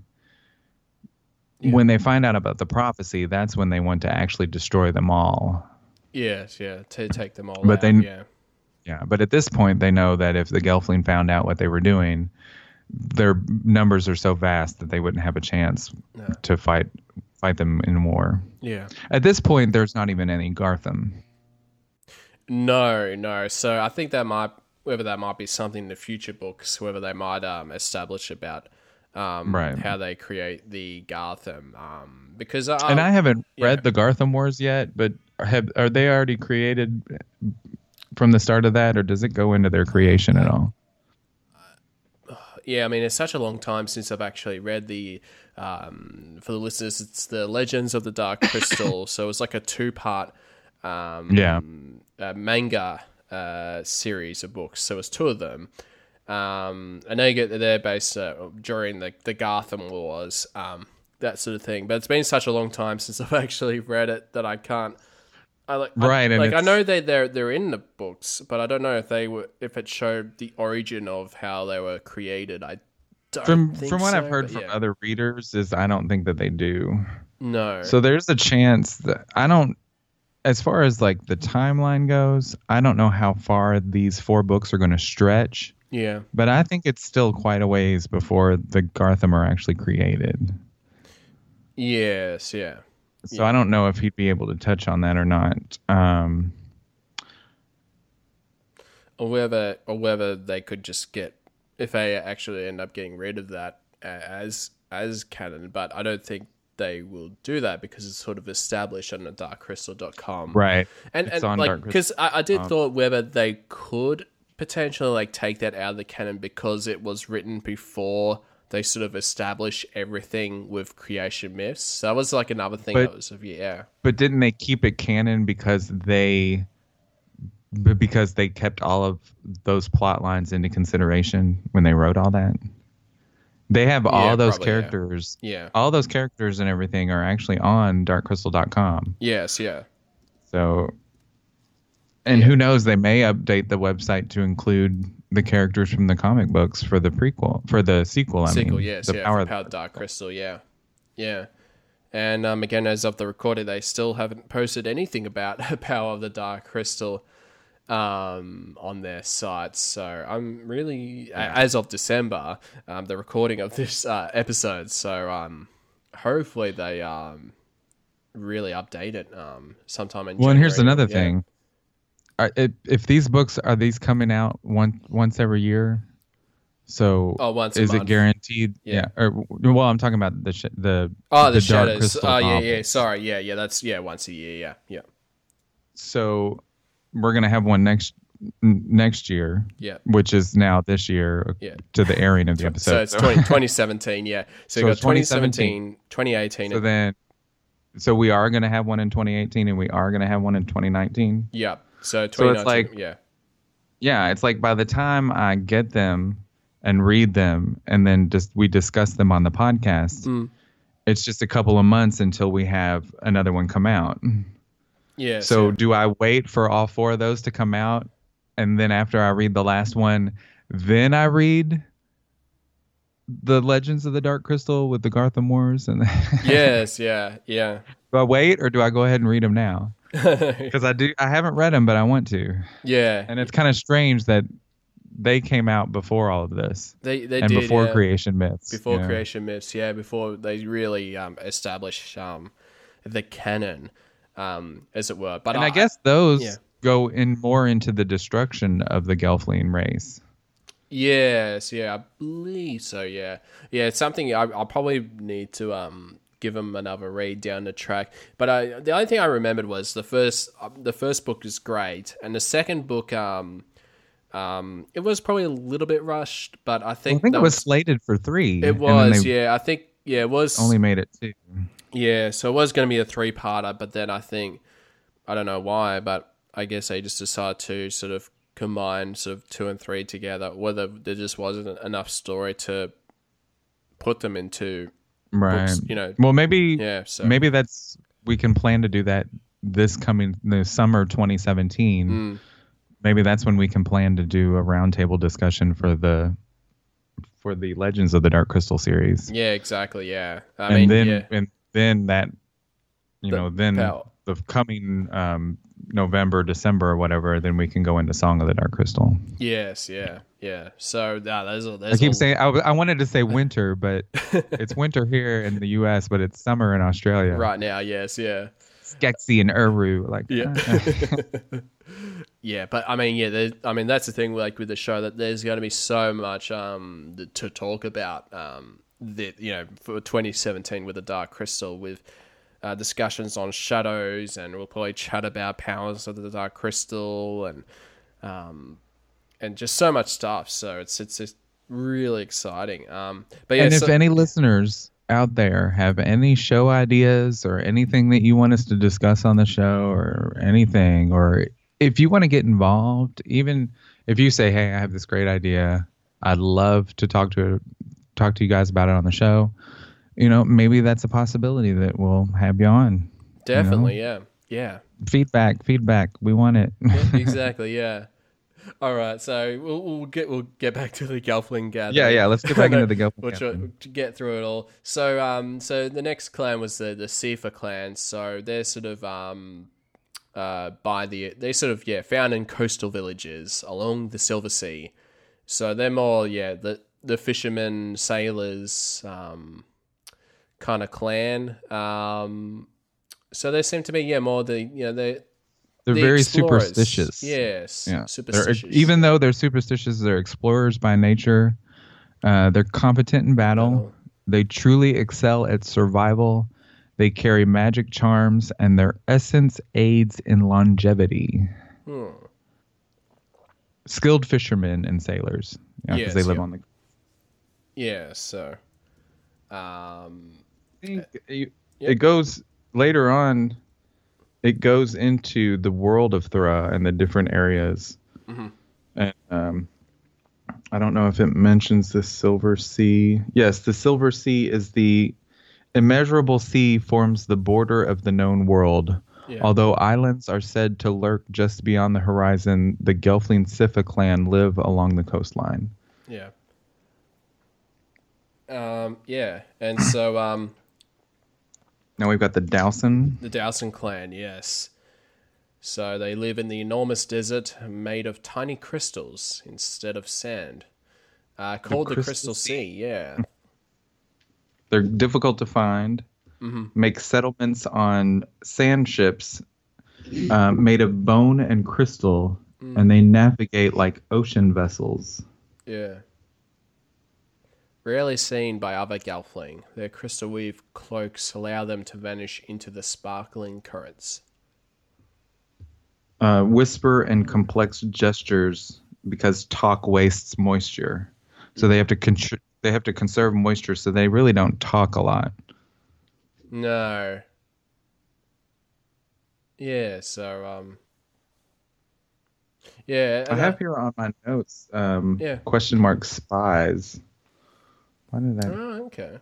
Yeah. When they find out about the prophecy, that's when they want to actually destroy them all. Yes, yeah, to take them all but out, they, yeah. Yeah, but at this point, they know that if the Gelfling found out what they were doing, their numbers are so vast that they wouldn't have a chance no. to fight fight them in war. Yeah. At this point, there's not even any Garthim. No, no. So I think that might, whether that might be something in the future books, whether they might um, establish about um, right. how they create the Garthim. Um, because uh, and I haven't yeah. read the Garthim Wars yet, but have are they already created from the start of that, or does it go into their creation at all? Yeah, I mean, it's such a long time since I've actually read the, um, for the listeners, it's the Legends of the Dark Crystal. So it's like a two-part um, yeah. uh, manga uh, series of books. So it's two of them. Um, I know you get they're based uh, during the, the Garthim Wars, um, that sort of thing. But it's been such a long time since I've actually read it that I can't. I like, right, I, and like I know they they're they're in the books, but I don't know if they were if it showed the origin of how they were created. I don't from think from what so, I've heard from yeah. other readers is I don't think that they do. No. So there's a chance that I don't. As far as like the timeline goes, I don't know how far these four books are going to stretch. Yeah. But I think it's still quite a ways before the Garthim are actually created. Yes. Yeah. So yeah. I don't know if he'd be able to touch on that or not. Um, or, whether, or whether they could just get, if they actually end up getting rid of that as as canon, but I don't think they will do that because it's sort of established on dark crystal dot com. Right. And, and like, because I, I did um, thought whether they could potentially like take that out of the canon because it was written before they sort of establish everything with creation myths. So that was like another thing but, that was of yeah. But didn't they keep it canon because they because they kept all of those plot lines into consideration when they wrote all that? They have all yeah, those probably, characters. Yeah. yeah. All those characters and everything are actually on dark crystal dot com. Yes, yeah. So and yeah. who knows, they may update the website to include the characters from the comic books for the prequel, for the sequel, I sequel, mean. Sequel, yes, the yeah, Power of the Dark Crystal, yeah. Yeah. And um, again, as of the recording, they still haven't posted anything about Power of the Dark Crystal um, on their site. So I'm really, yeah. as of December, um, the recording of this uh, episode, so um, hopefully they um, really update it um, sometime in January. Well, and here's another yeah. thing. Are, if, if these books are these coming out once once every year, so oh, once is a month. It guaranteed? Yeah. yeah. Or well, I'm talking about the sh- the oh the, the shadows. Oh yeah, yeah. Sorry, yeah, yeah. That's yeah, once a year. Yeah, yeah. So we're gonna have one next next year. Yeah. Which is now this year. Yeah. To the airing of the episode. So it's twenty, twenty seventeen. Yeah. So, so you got twenty seventeen, twenty eighteen. So and- then, so we are gonna have one in twenty eighteen, and we are gonna have one in twenty nineteen. Yeah. So, so it's like, yeah. yeah, it's like by the time I get them and read them and then just we discuss them on the podcast, mm. it's just a couple of months until we have another one come out. Yeah. So yeah. do I wait for all four of those to come out? And then after I read the last one, then I read the Legends of the Dark Crystal with the Garthim Wars. And yes. Yeah. Yeah. Do I wait or do I go ahead and read them now? Because I do, I haven't read them, but I want to. Yeah, and it's kind of strange that they came out before all of this. They they and did, before yeah. creation myths, before yeah. creation myths, yeah, before they really um, established um, the canon, um, as it were. But and I, I guess those yeah. go in more into the destruction of the Gelfling race. Yes, yeah, I believe so. Yeah, yeah, it's something I I'll probably need to um. give them another read down the track. But I, the only thing I remembered was the first the first book is great, and the second book, um, um, it was probably a little bit rushed, but I think... I think it was, was slated for three. It was, yeah. I think, yeah, it was... Only made it two. Yeah, so it was going to be a three-parter, but then I think... I don't know why, but I guess they just decided to sort of combine sort of two and three together, whether there just wasn't enough story to put them into... Right. Books, you know. Well, maybe yeah, so. maybe that's we can plan to do that this coming the summer twenty seventeen. Mm. maybe that's when we can plan to do a roundtable discussion for the for the Legends of the Dark Crystal series. Yeah, exactly. Yeah, I and mean, then yeah. and then that you the, know then pal. the coming um, November, December, or whatever, then we can go into Song of the Dark Crystal. Yes. Yeah. Yeah. So nah, there's a, there's I keep a... saying I, I wanted to say winter, but it's winter here in the U S, but it's summer in Australia right now. Yes. Yeah. Skeksis and Uru, like yeah, yeah. But I mean, yeah, there, I mean that's the thing, like with the show, that there's going to be so much um th- to talk about um that you know for twenty seventeen with the Dark Crystal, with uh, discussions on shadows, and we'll probably chat about powers of the Dark Crystal and um and just so much stuff. So it's it's just really exciting. Um, but yeah, and if so, any listeners out there have any show ideas or anything that you want us to discuss on the show or anything, or if you want to get involved, even if you say, hey, I have this great idea, I'd love to talk to talk to you guys about it on the show, you know, maybe that's a possibility that we'll have you on. Definitely, you know? yeah yeah, feedback feedback, we want it. Yeah, exactly. Yeah. All right, so we'll, we'll get we'll get back to the Gelfling Gathering. Yeah, yeah, let's get back into the Gelfling we'll Gathering. We'll get through it all. So, um, so the next clan was the the Sifa clan. So they're sort of um, uh, by the they sort of yeah found in coastal villages along the Silver Sea. So they're more yeah the the fishermen, sailors, um, kind of clan. Um, so they seem to be yeah more the you know they. They're the very explorers. Superstitious. Yes. Yeah. Superstitious. They're, even though they're superstitious, they're explorers by nature. Uh, they're competent in battle. Oh. They truly excel at survival. They carry magic charms, and their essence aids in longevity. Hmm. Skilled fishermen and sailors. Yeah, because yes, they live yeah. on the... Yeah, so... Um, I think uh, it, yep. it goes later on... It goes into the world of Thra and the different areas. Mm-hmm. And, um, I don't know if it mentions the Silver Sea. Yes, the Silver Sea is the immeasurable sea forms the border of the known world. Yeah. Although islands are said to lurk just beyond the horizon, the Gelfling Sifa clan live along the coastline. Yeah. Um, yeah. And so... Um... Now we've got the Dousan. The Dousan clan, yes. So they live in the enormous desert made of tiny crystals instead of sand. Uh, called the Crystal, the Crystal sea. sea, yeah. They're difficult to find. Mm-hmm. Make settlements on sand ships uh, made of bone and crystal. Mm. And they navigate like ocean vessels. Yeah. Rarely seen by other Gelfling, their crystal weave cloaks allow them to vanish into the sparkling currents. Uh, whisper and complex gestures, because talk wastes moisture, so they have to con- they have to conserve moisture. So they really don't talk a lot. No. Yeah. So um. Yeah. I have I, here on my notes. Um, yeah. Question mark spies. Why did I... Oh, okay.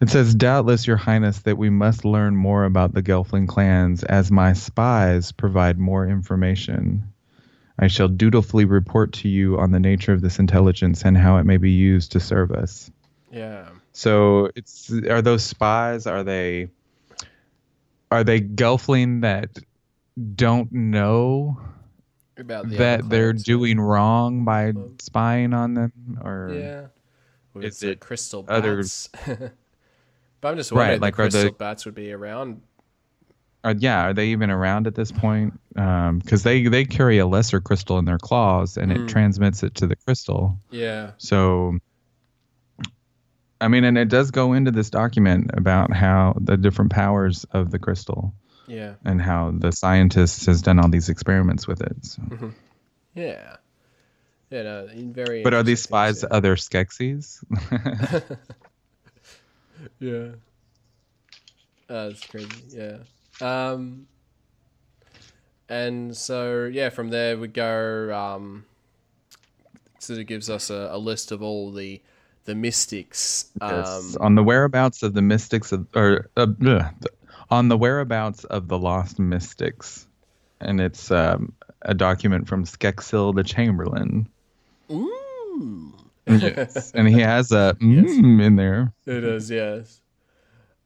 It says, doubtless, Your Highness, that we must learn more about the Gelfling clans, as my spies provide more information. I shall dutifully report to you on the nature of this intelligence and how it may be used to serve us. Yeah. So, it's are those spies? Are they? Are they Gelfling that don't know? About the that they're doing wrong by spying on them, or yeah, well, is it crystal bats? Other... But I'm just wondering, right, if like, the crystal they... bats would be around. Are, yeah, are they even around at this point? Because um, they they carry a lesser crystal in their claws, and mm. it transmits it to the crystal. Yeah. So, I mean, and it does go into this document about how the different powers of the crystal. Yeah, and how the scientist has done all these experiments with it. So. Mm-hmm. Yeah, yeah, no, very. But are these spies yeah. other Skeksis? Yeah, uh, that's crazy. Yeah, um, and so yeah, from there we go. Um, so it gives us a, a list of all the. The mystics. Um, yes. On the whereabouts of the mystics of, or uh, on the whereabouts of the lost mystics. and it's um, a document from Skeksis the Chamberlain. Ooh. Yes. And he has a mm yes. in there. It is, yes.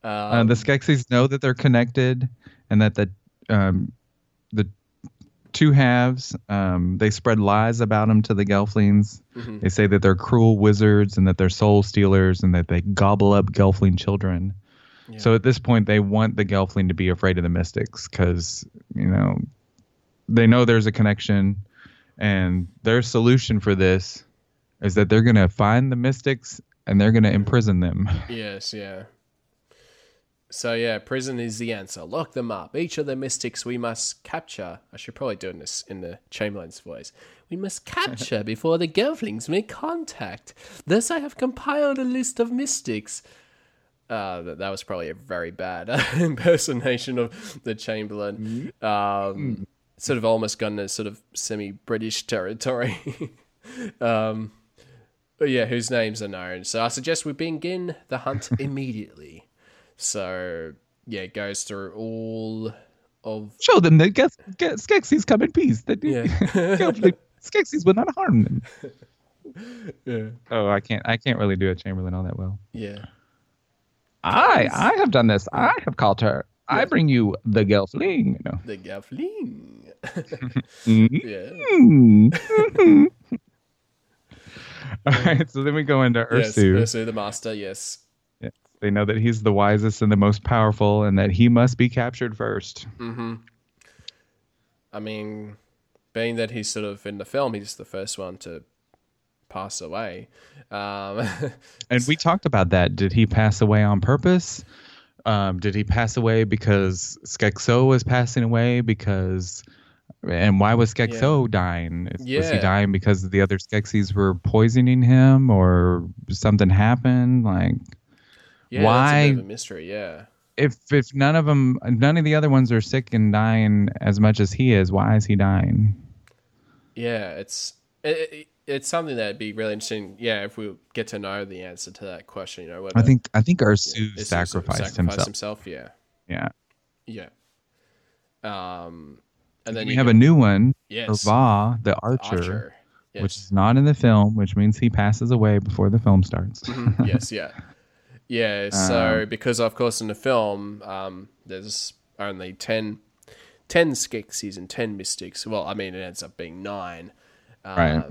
Um, uh, the Skeksis know that they're connected and that the um, the two halves, um, they spread lies about them to the Gelflings. Mm-hmm. They say that they're cruel wizards and that they're soul stealers and that they gobble up Gelfling children. Yeah. So at this point, they want the Gelfling to be afraid of the Mystics because, you know, they know there's a connection, and their solution for this is that they're going to find the Mystics and they're going to imprison them. Yes, yeah. So, yeah, prison is the answer. Lock them up. Each of the Mystics we must capture. I should probably do this in the Chamberlain's voice. We must capture before the Gelflings make contact. Thus I have compiled a list of Mystics. Uh, that, that was probably a very bad impersonation of the Chamberlain. Um, sort of almost gone to sort of semi-British territory. um, but yeah, whose names are known. So I suggest we begin the hunt immediately. So yeah, it goes through all of... Show them that Skeksis come in peace. That yeah. Skeksis will not harm them. Yeah. Oh, I can't. I can't really do a Chamberlain all that well. Yeah. I I have done this. I have called her. Yes. I bring you the Gelfling. No. The Gelfling. Mm-hmm. Yeah. All right. So then we go into Ursu. Yes, Ursu, the master. Yes. Yes. They know that he's the wisest and the most powerful, and that he must be captured first. Mm-hmm. I mean, being that he's sort of in the film, he's the first one to pass away. Um, and we talked about that. Did he pass away on purpose? Um, did he pass away because Skeksis was passing away? Because, and why was Skeksis yeah. dying? Yeah. Was he dying because the other Skeksis were poisoning him, or something happened? Like, yeah, why? That's a bit of a mystery. Yeah. If if none of them, none of the other ones are sick and dying as much as he is, why is he dying? Yeah, it's. It, it, It's something that'd be really interesting, yeah, if we get to know the answer to that question, you know. Whether, I think I think Ursu yeah, sacrificed, sacrificed himself. himself. Yeah. Yeah. Yeah. Um, and then we have can, a new one, yes. urZah, the archer, the archer. Yes. Which is not in the film, which means he passes away before the film starts. Mm-hmm. Yes, yeah. Yeah, so um, because, of course, in the film, um, there's only ten, ten Skeksis and ten Mystics. Well, I mean, it ends up being nine. Um, right.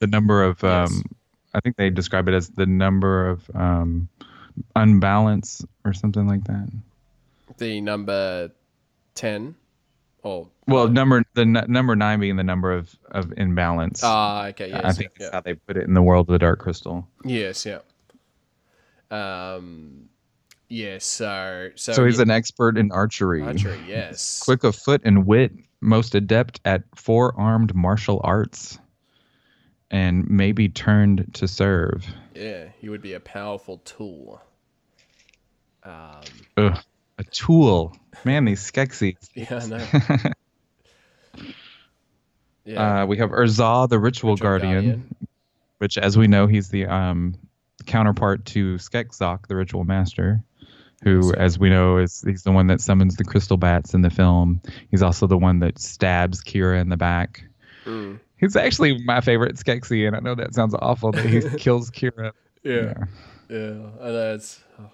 The number of, um, yes. I think they describe it as the number of um, unbalance or something like that. The number ten, or well, uh, number the n- number nine being the number of, of imbalance. Ah, uh, okay, yes, I think yeah, that's yeah. how they put it in the World of the Dark Crystal. Yes, yeah. Um, yeah, so so, so he's yeah. an expert in archery. Archery, yes. Quick of foot and wit, most adept at four-armed martial arts. And maybe turned to serve. Yeah, he would be a powerful tool. Um, Ugh, a tool. Man, these Skeksis. Yeah, I know. yeah. Uh, we have urZah, the Ritual, Ritual Guardian, Guardian, which, as we know, he's the um, counterpart to Skeksis, the Ritual Master, who, as we know, is he's the one that summons the crystal bats in the film. He's also the one that stabs Kira in the back. Mm. He's actually my favorite Skeksis, and I know that sounds awful that he kills Kira. Yeah, yeah, yeah. I know it's. Oh.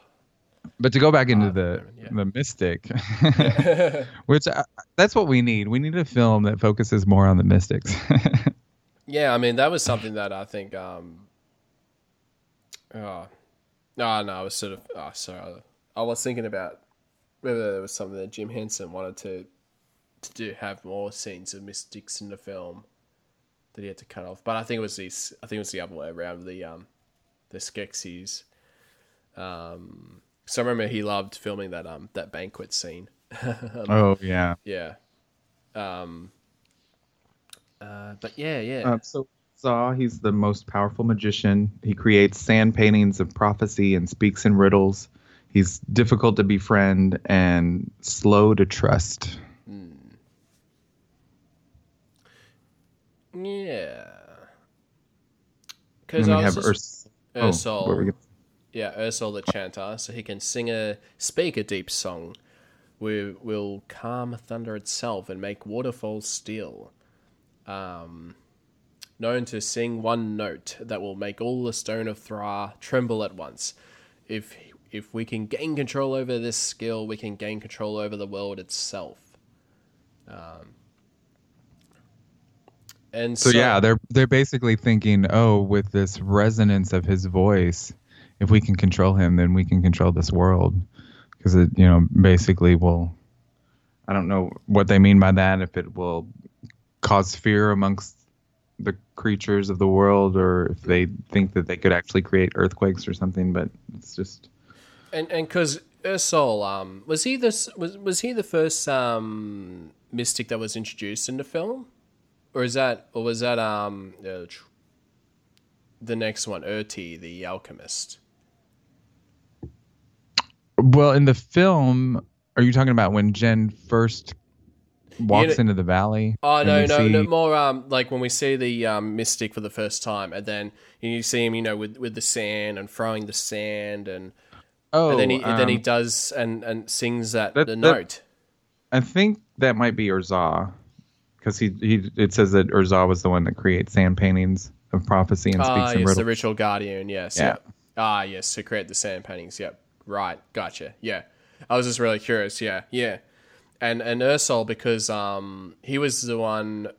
But to go back into uh, the yeah. the mystic, yeah. which I, that's what we need. We need a film that focuses more on the mystics. yeah, I mean that was something that I think. Um, oh, no, no, I was sort of. Oh, sorry, I was thinking about whether there was something that Jim Henson wanted to to do, have more scenes of mystics in the film. That he had to cut off, but I think it was the I think it was the other way around, the um the Skeksis. Um, so I remember he loved filming that um that banquet scene. um, oh yeah, yeah. Um, uh, but yeah, yeah. Uh, so urZah, he's the most powerful magician. He creates sand paintings of prophecy and speaks in riddles. He's difficult to befriend and slow to trust. Yeah, because I was just urSol, oh, yeah, urSol the chanter, so he can sing a speak a deep song, We will calm thunder itself and make waterfalls still. Um, known to sing one note that will make all the stone of Thra tremble at once. If if we can gain control over this skill, we can gain control over the world itself. Um, and so, so yeah, they're they're basically thinking, oh, with this resonance of his voice, if we can control him, then we can control this world. Because it, you know, basically will, I don't know what they mean by that, if it will cause fear amongst the creatures of the world, or if they think that they could actually create earthquakes or something, but it's just... And and because urSol, um, was he this was was he the first um, mystic that was introduced in the film, or is that or was that um uh, tr- the next one, urTih, the alchemist? Well, in the film, are you talking about when Jen first walks you know, into the valley? Oh, no, no, see... no, more um, like when we see the um, mystic for the first time, and then you see him, you know, with, with the sand and throwing the sand, and oh, and then he um, and then he does and, and sings that, that the that, note. I think that might be urZah, because he he it says that urZah was the one that creates sand paintings of prophecy and ah, speaks in riddles. Ah, yes, the ritual guardian. Yes, yeah. Yep. Ah, yes, to create the sand paintings. Yep. Right, gotcha. Yeah, I was just really curious. Yeah, yeah, and and urSol, because um he was the one.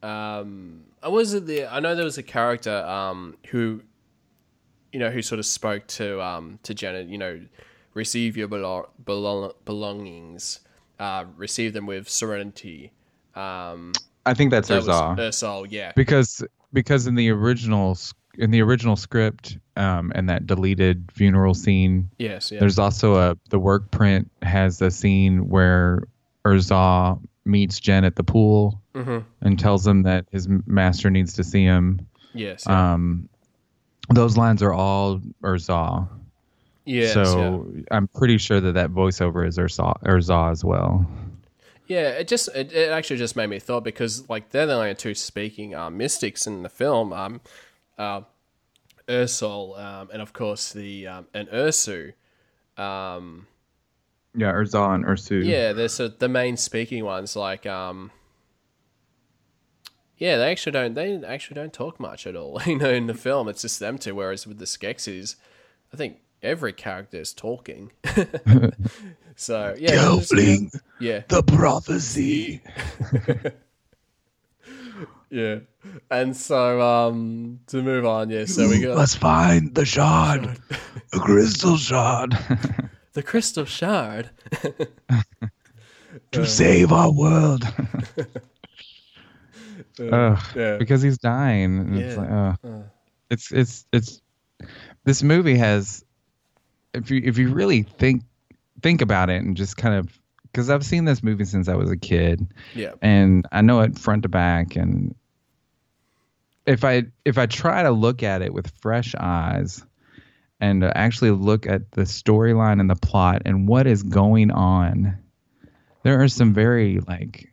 Um, I was it the I know there was a character um who, you know, who sort of spoke to um to Janet. You know, receive your belo- belo- belongings, uh, receive them with serenity. Um, I think that's urZah. urSol, yeah, because because in the original. In the original script, um, and that deleted funeral scene, yes, yeah. There's also a the work print has a scene where urZah meets Jen at the pool, mm-hmm. and tells him that his master needs to see him. Yes, yeah. Um, those lines are all urZah. Yeah. So yeah. I'm pretty sure that that voiceover is urZah, urZah as well. Yeah, it just it, it actually just made me thought, because like they're the only two speaking uh, mystics in the film. Um. Uh, urSol, um, and of course the um, and Ursu, um, yeah, urZah and Ursu. Yeah, there's uh, the main speaking ones. Like, um, yeah, they actually don't. They actually don't talk much at all. You know, in the film, it's just them two. Whereas with the Skeksis, I think every character is talking. So yeah, Gelfling, just, yeah, the prophecy. Yeah, and so um, to move on, yeah, so we go... Let's find the shard, the crystal shard. The crystal shard. To uh, save our world. uh, uh, yeah. Because he's dying. Yeah. It's, like, uh, uh. it's it's it's this movie has, if you if you really think think about it and just kind of, because I've seen this movie since I was a kid, yeah, and I know it front to back, and if I if I try to look at it with fresh eyes and actually look at the storyline and the plot and what is going on, there are some very like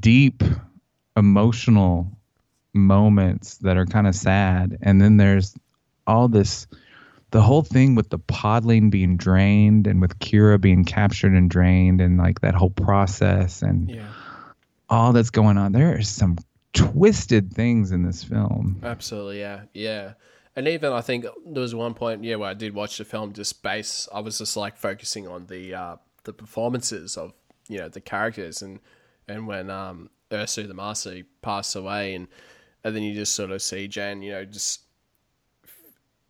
deep emotional moments that are kind of sad, and then there's all this. The whole thing with the podling being drained and with Kira being captured and drained and like that whole process and yeah. all that's going on. There are some twisted things in this film. Absolutely. Yeah. Yeah. And even I think there was one point, yeah, where I did watch the film just base. I was just like focusing on the, uh, the performances of, you know, the characters and, and when, um, Ursu, the master, passed away and, and then you just sort of see Jen, you know, just,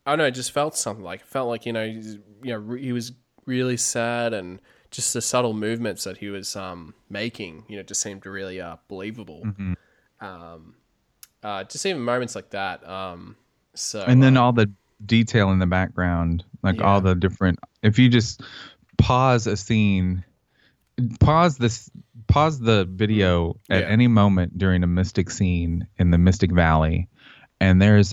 I don't know, it just felt something like, it felt like, you know, you know, he was really sad and just the subtle movements that he was um, making, you know, just seemed really uh, believable. Mm-hmm. Um, uh, just even moments like that. Um, so, and then uh, all the detail in the background, like yeah. all the different, if you just pause a scene, pause this, pause the video at yeah. any moment during a mystic scene in the Mystic Valley, and there's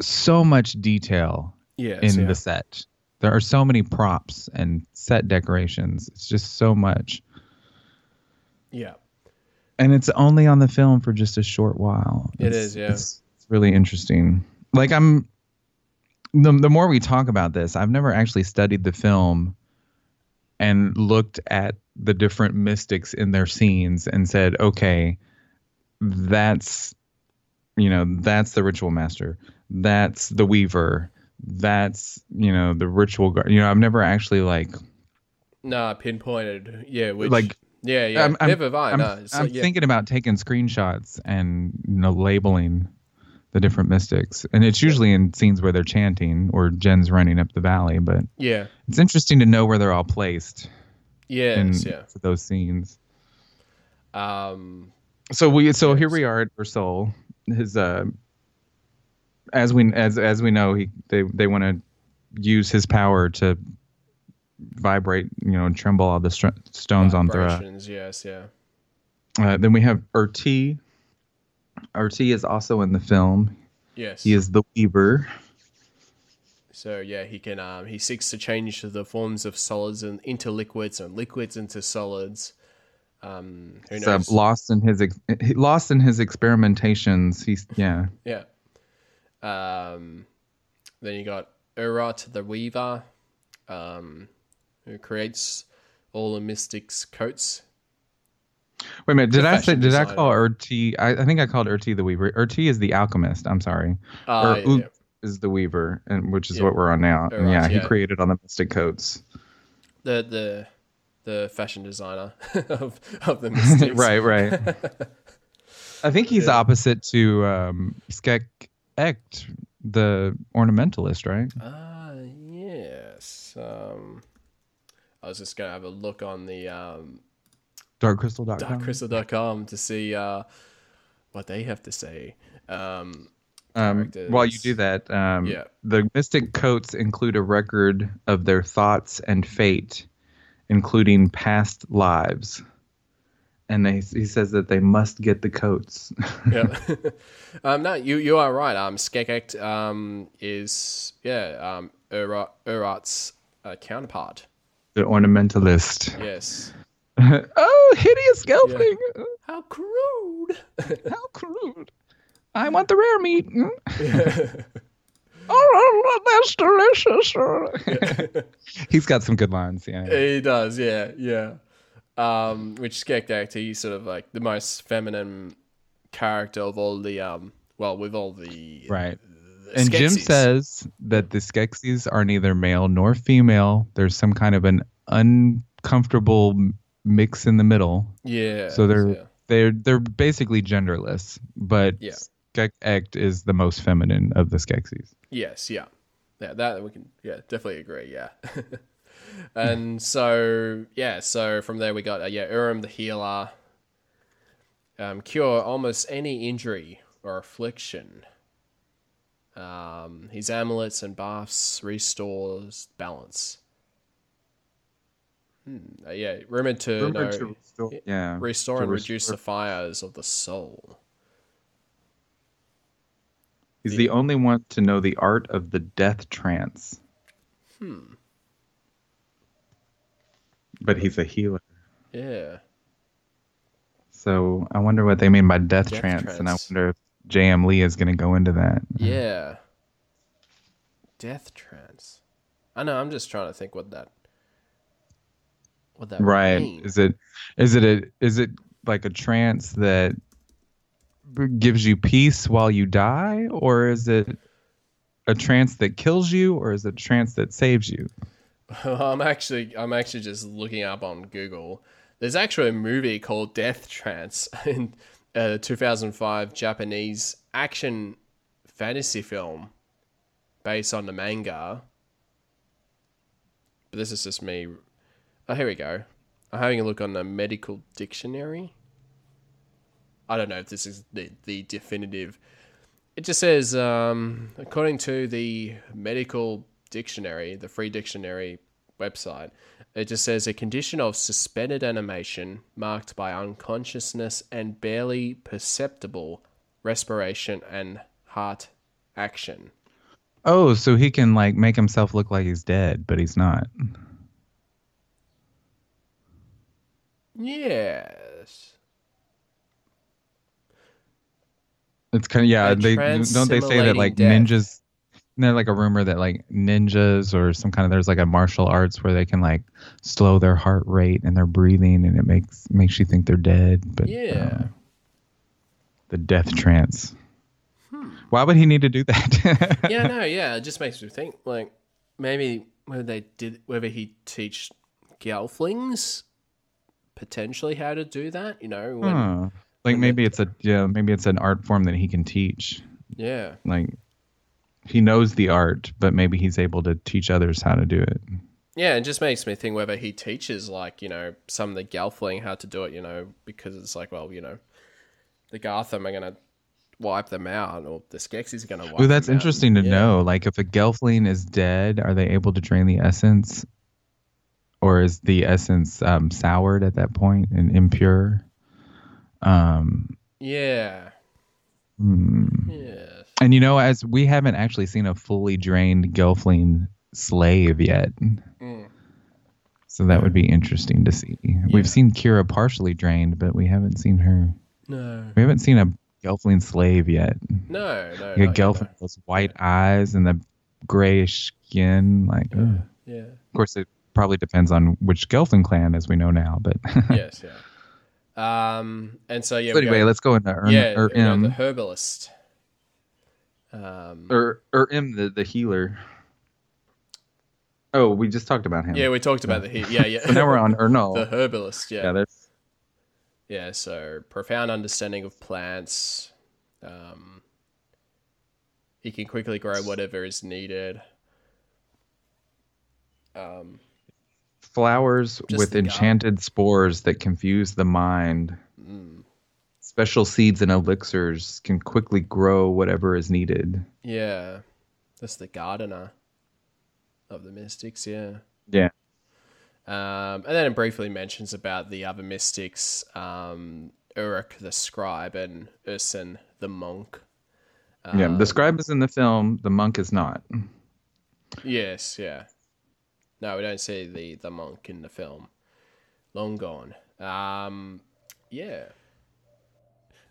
so much detail yes, in yeah. the set. There are so many props and set decorations. It's just so much. Yeah. And it's only on the film for just a short while. It's, it is, yeah. It's, it's really interesting. Like I'm, the, the more we talk about this, I've never actually studied the film and looked at the different mystics in their scenes and said, okay, that's, you know, that's the ritual master. That's the weaver. That's, you know, the ritual guard. You know, I've never actually like. Nah, pinpointed. Yeah. Which, like, yeah. Yeah. I'm, I'm, never mind. I'm, nah, it's I'm like, yeah. thinking about taking screenshots and, you know, labeling the different mystics. And it's usually in scenes where they're chanting or Jen's running up the valley, but yeah, it's interesting to know where they're all placed. Yes, in, yeah. For those scenes. Um, so we, so here we are at urSol. His, uh, as we, as, as we know, he, they, they want to use his power to vibrate, you know, and tremble all the str- stones on Thra. Yes. Yeah. Uh, then we have urTih. urTih is also in the film. Yes. He is the weaver. So yeah, he can um he seeks to change the forms of solids and into liquids and liquids into solids. Um who knows? So lost in his ex- lost in his experimentations. He's yeah. yeah. Um then you got urTih the weaver, um who creates all the mystics' coats. Wait a minute. Did I say? Did designer. I call urTih? I, I think I called urTih the Weaver. urTih is the alchemist. I'm sorry. Uh, Ur- yeah, yeah. Is the Weaver, and which is yeah. what we're on now. And yeah, he yeah. created all the mystic coats. The the the fashion designer of of the mystics. Right, right. I think he's yeah. opposite to um, skekEkt, the ornamentalist, right? Ah, uh, yes. Um, I was just gonna have a look on the. Um, dark crystal dot com dark crystal dot com to see uh, what they have to say. Um, um, while you do that, um, yeah. the mystic coats include a record of their thoughts and fate, including past lives. And they, he says that they must get the coats. yeah. um, no, you you are right. Um, skekEkt um, is, yeah, um, Urat's uh, counterpart. The ornamentalist. Yes. Oh, hideous Gelfling! Yeah. How crude! How crude! I want the rare meat. Yeah. Oh, that's delicious! Yeah. He's got some good lines. Yeah, he does. Yeah, yeah. Um, which skekTact, he's sort of like the most feminine character of all the um. Well, with all the right. The and Skeksis. Jim says that the Skeksis are neither male nor female. There's some kind of an uncomfortable mix in the middle. Yeah. So they're yeah. they're they're basically genderless, but yeah. skekEkt is the most feminine of the Skeksis. Yes, yeah. Yeah, that we can yeah, definitely agree, yeah. And so yeah, so from there we got uh, yeah, Urim the healer. Um cure almost any injury or affliction. Um his amulets and baths restores balance. Hmm. Uh, yeah, rumored to, no, to restore, yeah, restore to and restore. reduce the fires of the soul. He's yeah. the only one to know the art of the death trance. Hmm. But he's a healer. Yeah. So I wonder what they mean by death, death trance, trance, and I wonder if J M. Lee is going to go into that. Yeah. Death trance. I know, I'm just trying to think what that... That right mean. is it is it a, is it like a trance that gives you peace while you die, or is it a trance that kills you, or is it a trance that saves you? I'm actually I'm actually just looking up on Google. There's actually a movie called Death Trance in a two thousand five Japanese action fantasy film based on the manga. But this is just me. Oh, here we go. I'm having a look on the medical dictionary. I don't know if this is the, the definitive. It just says, um, according to the medical dictionary, the free dictionary website, it just says a condition of suspended animation marked by unconsciousness and barely perceptible respiration and heart action. Oh, so he can like make himself look like he's dead, but he's not. Yes. It's kind of yeah. They don't they say that like death. ninjas? Isn't there like a rumor that like ninjas or some kind of, there's like a martial arts where they can like slow their heart rate and their breathing and it makes makes you think they're dead. But yeah, uh, the death trance. Hmm. Why would he need to do that? yeah, no, yeah, it just makes me think like maybe whether they did whether he teach Gelflings potentially how to do that. You know, when, huh. like maybe it's a yeah maybe it's an art form that he can teach. Yeah, like. He knows the art, but maybe he's able to teach others how to do it. Yeah, it just makes me think whether he teaches, like, you know, some of the Gelfling how to do it, you know, because it's like, well, you know, the Garthim are going to wipe them out, or the Skeksis are going to wipe them out. Well, that's interesting to know. Like, if a Gelfling is dead, are they able to drain the essence? Or is the essence um, soured at that point and impure? Um, yeah. Hmm. Yeah. And, you know, as we haven't actually seen a fully drained Gelfling slave yet. Mm. So that would be interesting to see. Yeah. We've seen Kira partially drained, but we haven't seen her. No. We haven't seen a Gelfling slave yet. No, no. Like a Gelfling with those white eyes and the grayish skin. Like, yeah. Oh. Yeah. Of course, it probably depends on which Gelfling clan, as we know now. But yes, yeah. Um, and so, yeah. So anyway, go, let's go into yeah, Ur- yeah, the herbalist. Um, or or M the, the healer. Oh, we just talked about him. Yeah, we talked about the healer. Yeah, yeah. So now we're on urNol, the herbalist. Yeah, yeah, yeah. So profound understanding of plants. Um, he can quickly grow whatever is needed. Um, flowers with enchanted gut. Spores that confuse the mind. Mm. Special seeds and elixirs can quickly grow whatever is needed. Yeah. That's the gardener of the mystics, yeah. Yeah. Um, and then it briefly mentions about the other mystics, um, Uruk the scribe and Ursin the monk. Um, yeah, the scribe is in the film, the monk is not. Yes, yeah. No, we don't see the, the monk in the film. Long gone. Um, yeah.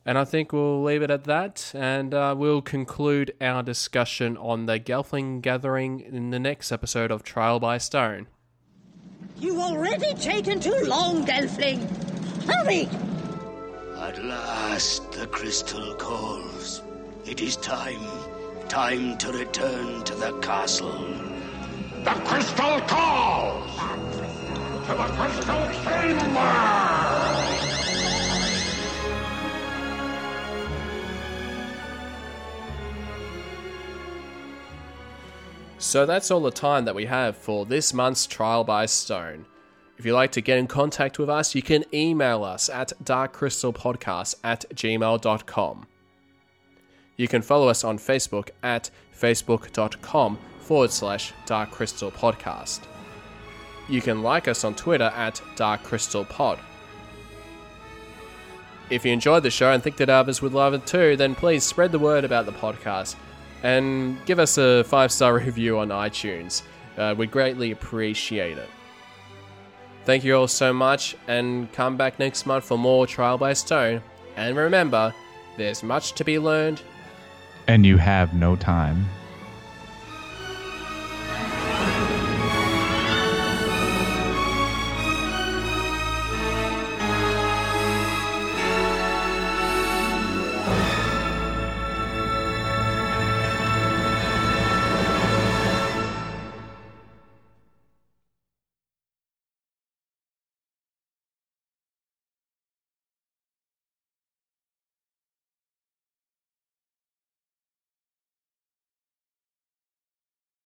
And I think we'll leave it at that, and uh, we'll conclude our discussion on the Gelfling Gathering in the next episode of Trial by Stone. You've already taken too long, Gelfling. Hurry! At last the crystal calls. It is time. Time to return to the castle. The crystal calls! To the crystal chamber! So that's all the time that we have for this month's Trial by Stone. If you'd like to get in contact with us, you can email us at dark crystal podcast at gmail dot com. You can follow us on Facebook at facebook.com forward slash darkcrystalpodcast. You can like us on Twitter at darkcrystalpod. If you enjoyed the show and think that others would love it too, then please spread the word about the podcast. And give us a five-star review on iTunes. Uh, we'd greatly appreciate it. Thank you all so much, and come back next month for more Trial by Stone. And remember, there's much to be learned. And you have no time.